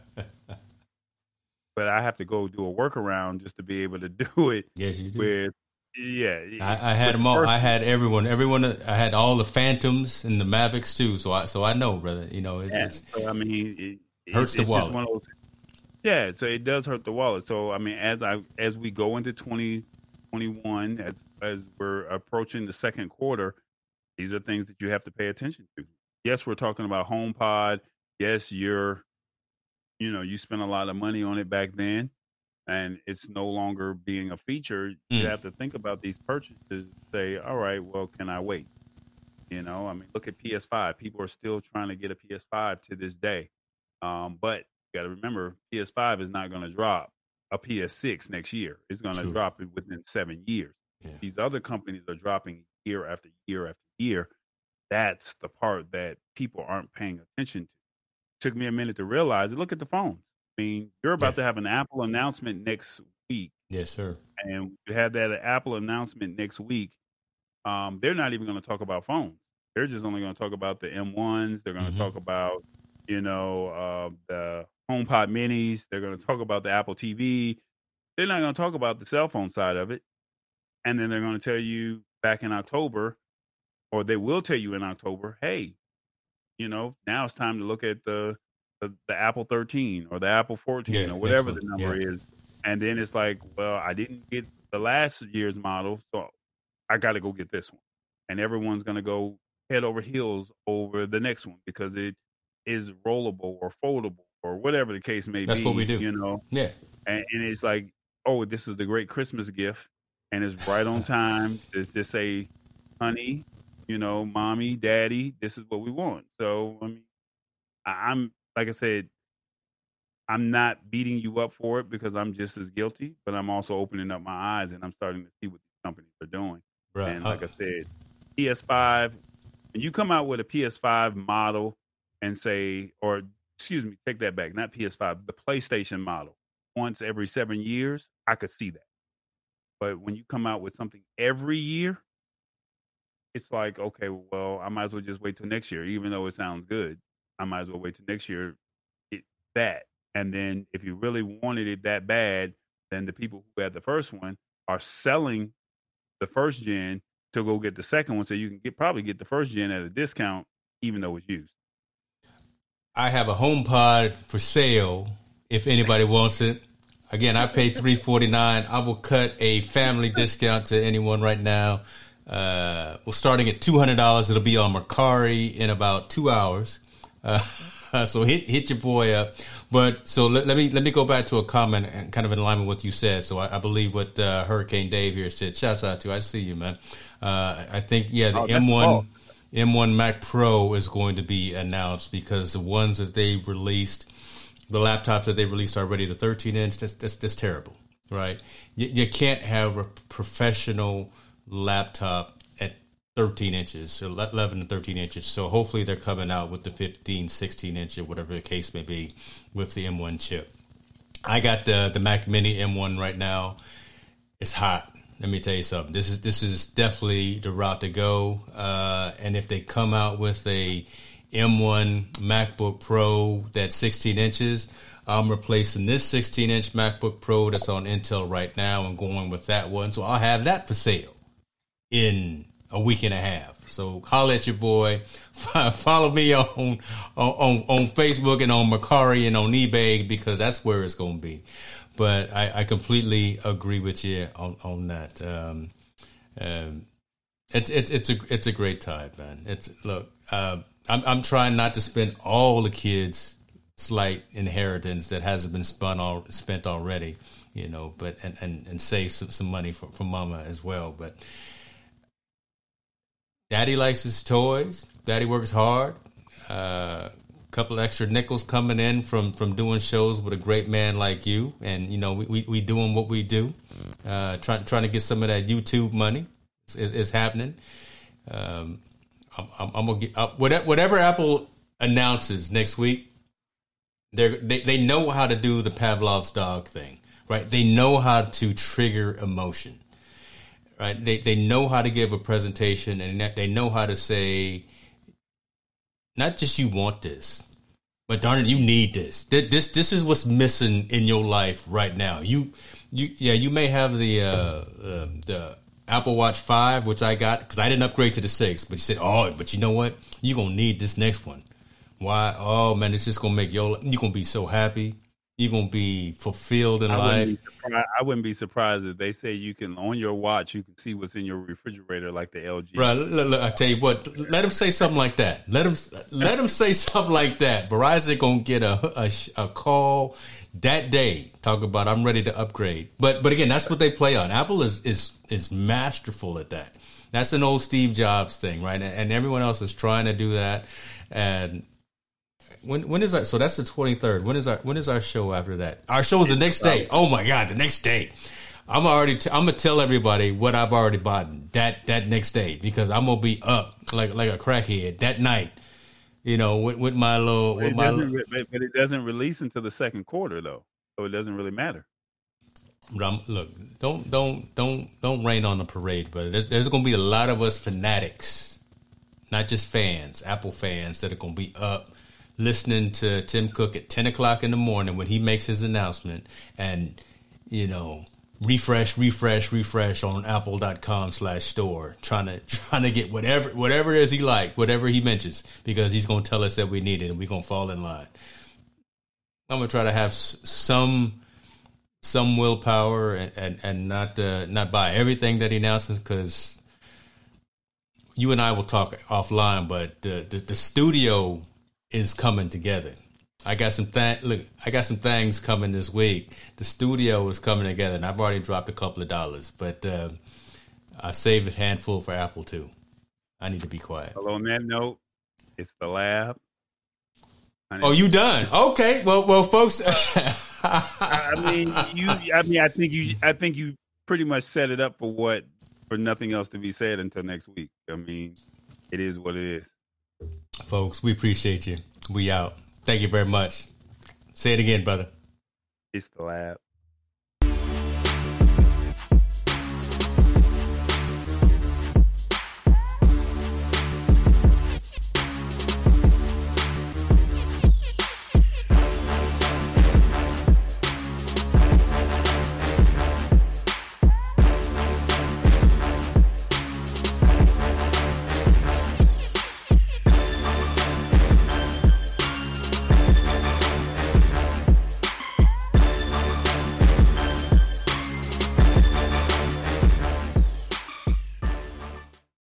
I have to go do a workaround just to be able to do it. Yes, you do. With, yeah, I, I had them all. Person. I had everyone. Everyone. I had all the Phantoms and the Mavics too. So I, so I know, brother. You know, it's, yeah, it's so, I mean, it hurts it, the wallet. Just one of those. Yeah, so it does hurt the wallet. So I mean, as I as we go into twenty twenty-one, as as we're approaching the second quarter, these are things that you have to pay attention to. Yes, we're talking about HomePod. Yes, you're, you know, you spent a lot of money on it back then, and it's no longer being a feature. You have to think about these purchases and say, all right, well, can I wait? You know, I mean, look at P S five. People are still trying to get a P S five to this day, um, but. You got to remember, P S five is not going to drop a P S six next year. It's going to drop it within seven years. Yeah. These other companies are dropping year after year after year. That's the part that people aren't paying attention to. Took me a minute to realize it. Look at the phone. I mean, you're about yeah. to have an Apple announcement next week. Yes, sir. And you have that Apple announcement next week. Um, they're not even going to talk about phones. They're just only going to talk about the M ones. They're going to mm-hmm. talk about, you know, uh, the HomePod Minis. They're going to talk about the Apple T V. They're not going to talk about the cell phone side of it. And then they're going to tell you back in October, or they will tell you in October, hey, you know, now it's time to look at the the, the Apple thirteen or the Apple fourteen yeah, or whatever the number yeah. is. And then it's like, well, I didn't get the last year's model, so I got to go get this one. And everyone's going to go head over heels over the next one because it is rollable or foldable, or whatever the case may be. That's what we do. You know? Yeah. And, and it's like, oh, this is the great Christmas gift. And it's right on time to just say, honey, you know, mommy, daddy, this is what we want. So, I mean, I, I'm, like I said, I'm not beating you up for it because I'm just as guilty, but I'm also opening up my eyes and I'm starting to see what these companies are doing. Right. And like I said, P S five, when you come out with a P S five model and say, or excuse me, take that back. Not P S five, the PlayStation model. Once every seven years, I could see that. But when you come out with something every year, it's like, okay, well, I might as well just wait till next year. Even though it sounds good, I might as well wait till next year. It, that. And then if you really wanted it that bad, then the people who had the first one are selling the first gen to go get the second one. So you can get probably get the first gen at a discount, even though it's used. I have a HomePod for sale if anybody wants it. Again, I pay three forty-nine. I will cut a family discount to anyone right now. Uh, we're starting at two hundred dollars. It'll be on Mercari in about two hours. Uh, so hit hit your boy up. But so let, let me let me go back to a comment and kind of in alignment with what you said. So I, I believe what uh, Hurricane Dave here said. Shouts out to you. I see you, man. Uh, I think yeah, the oh, M one. Cool. M one Mac Pro is going to be announced because the ones that they released, the laptops that they released already, the thirteen inch, that's, that's, that's terrible, right? You, you can't have a professional laptop at thirteen inches, eleven to thirteen inches. So hopefully they're coming out with the fifteen, sixteen inch or whatever the case may be with the M one chip. I got the, the Mac Mini M one right now. It's hot. Let me tell you something. This is this is definitely the route to go. Uh, and if they come out with a M one MacBook Pro that's sixteen inches, I'm replacing this sixteen inch MacBook Pro that's on Intel right now and going with that one. So I'll have that for sale in a week and a half. So holler at your boy. Follow me on on on Facebook and on Mercari and on eBay, because that's where it's going to be. But I, I completely agree with you on on that. Um, um, it's it's it's a it's a great time, man. It's look, uh, I'm I'm trying not to spend all the kids' slight inheritance that hasn't been spun all spent already, you know. But and and, and save some, some money for for Mama as well, but. Daddy likes his toys. Daddy works hard. A uh, couple extra nickels coming in from, from doing shows with a great man like you. And, you know, we, we, we doing what we do. Uh, trying trying to get some of that YouTube money is, is happening. Um, I'm, I'm, I'm gonna get uh, whatever, whatever Apple announces next week. They they know how to do the Pavlov's dog thing, right? They know how to trigger emotion. Right, they they know how to give a presentation, and they know how to say, not just you want this, but darn it, you need this. This this, this is what's missing in your life right now. You you yeah, you may have the uh, uh, the Apple Watch five, which I got because I didn't upgrade to the six. But you said, oh, but you know what? You're gonna need this next one. Why? Oh man, it's just gonna make your you're gonna be so happy. You're going to be fulfilled in I life. Wouldn't I wouldn't be surprised if they say you can, on your watch, you can see what's in your refrigerator, like the L G. Right. Look, look, I tell you what, let them say something like that. Let them, let them say something like that. Verizon going to get a, a, a call that day. Talk about, I'm ready to upgrade. But, but again, that's what they play on. Apple is, is, is masterful at that. That's an old Steve Jobs thing, right? And everyone else is trying to do that. And, When when is our so that's the twenty-third. When is our when is our show after that? Our show is the next day. Oh my God, the next day! I'm already t- I'm gonna tell everybody what I've already bought that that next day, because I'm gonna be up like like a crackhead that night. You know, with, with my little with my little. But it doesn't release until the second quarter though, so it doesn't really matter. Look, don't don't don't don't rain on the parade, but there's, there's gonna be a lot of us fanatics, not just fans, Apple fans that are gonna be up. Listening to Tim Cook at ten o'clock in the morning when he makes his announcement, and, you know, refresh, refresh, refresh on apple.com slash store, trying to trying to get whatever whatever it is he like, whatever he mentions, because he's going to tell us that we need it and we're going to fall in line. I'm going to try to have some some willpower and, and, and not, uh, not buy everything that he announces, because you and I will talk offline, but the, the, the studio is coming together. I got some th- look. I got some things coming this week. The studio is coming together, and I've already dropped a couple of dollars, but uh, I saved a handful for Apple too. I need to be quiet. Well, on that note, it's the lab. Oh, you done? Okay. Well, well, folks. I mean, you. I mean, I think you. I think you pretty much set it up for what for nothing else to be said until next week. I mean, it is what it is. Folks, we appreciate you. We out. Thank you very much. Say it again, brother. It's the lab.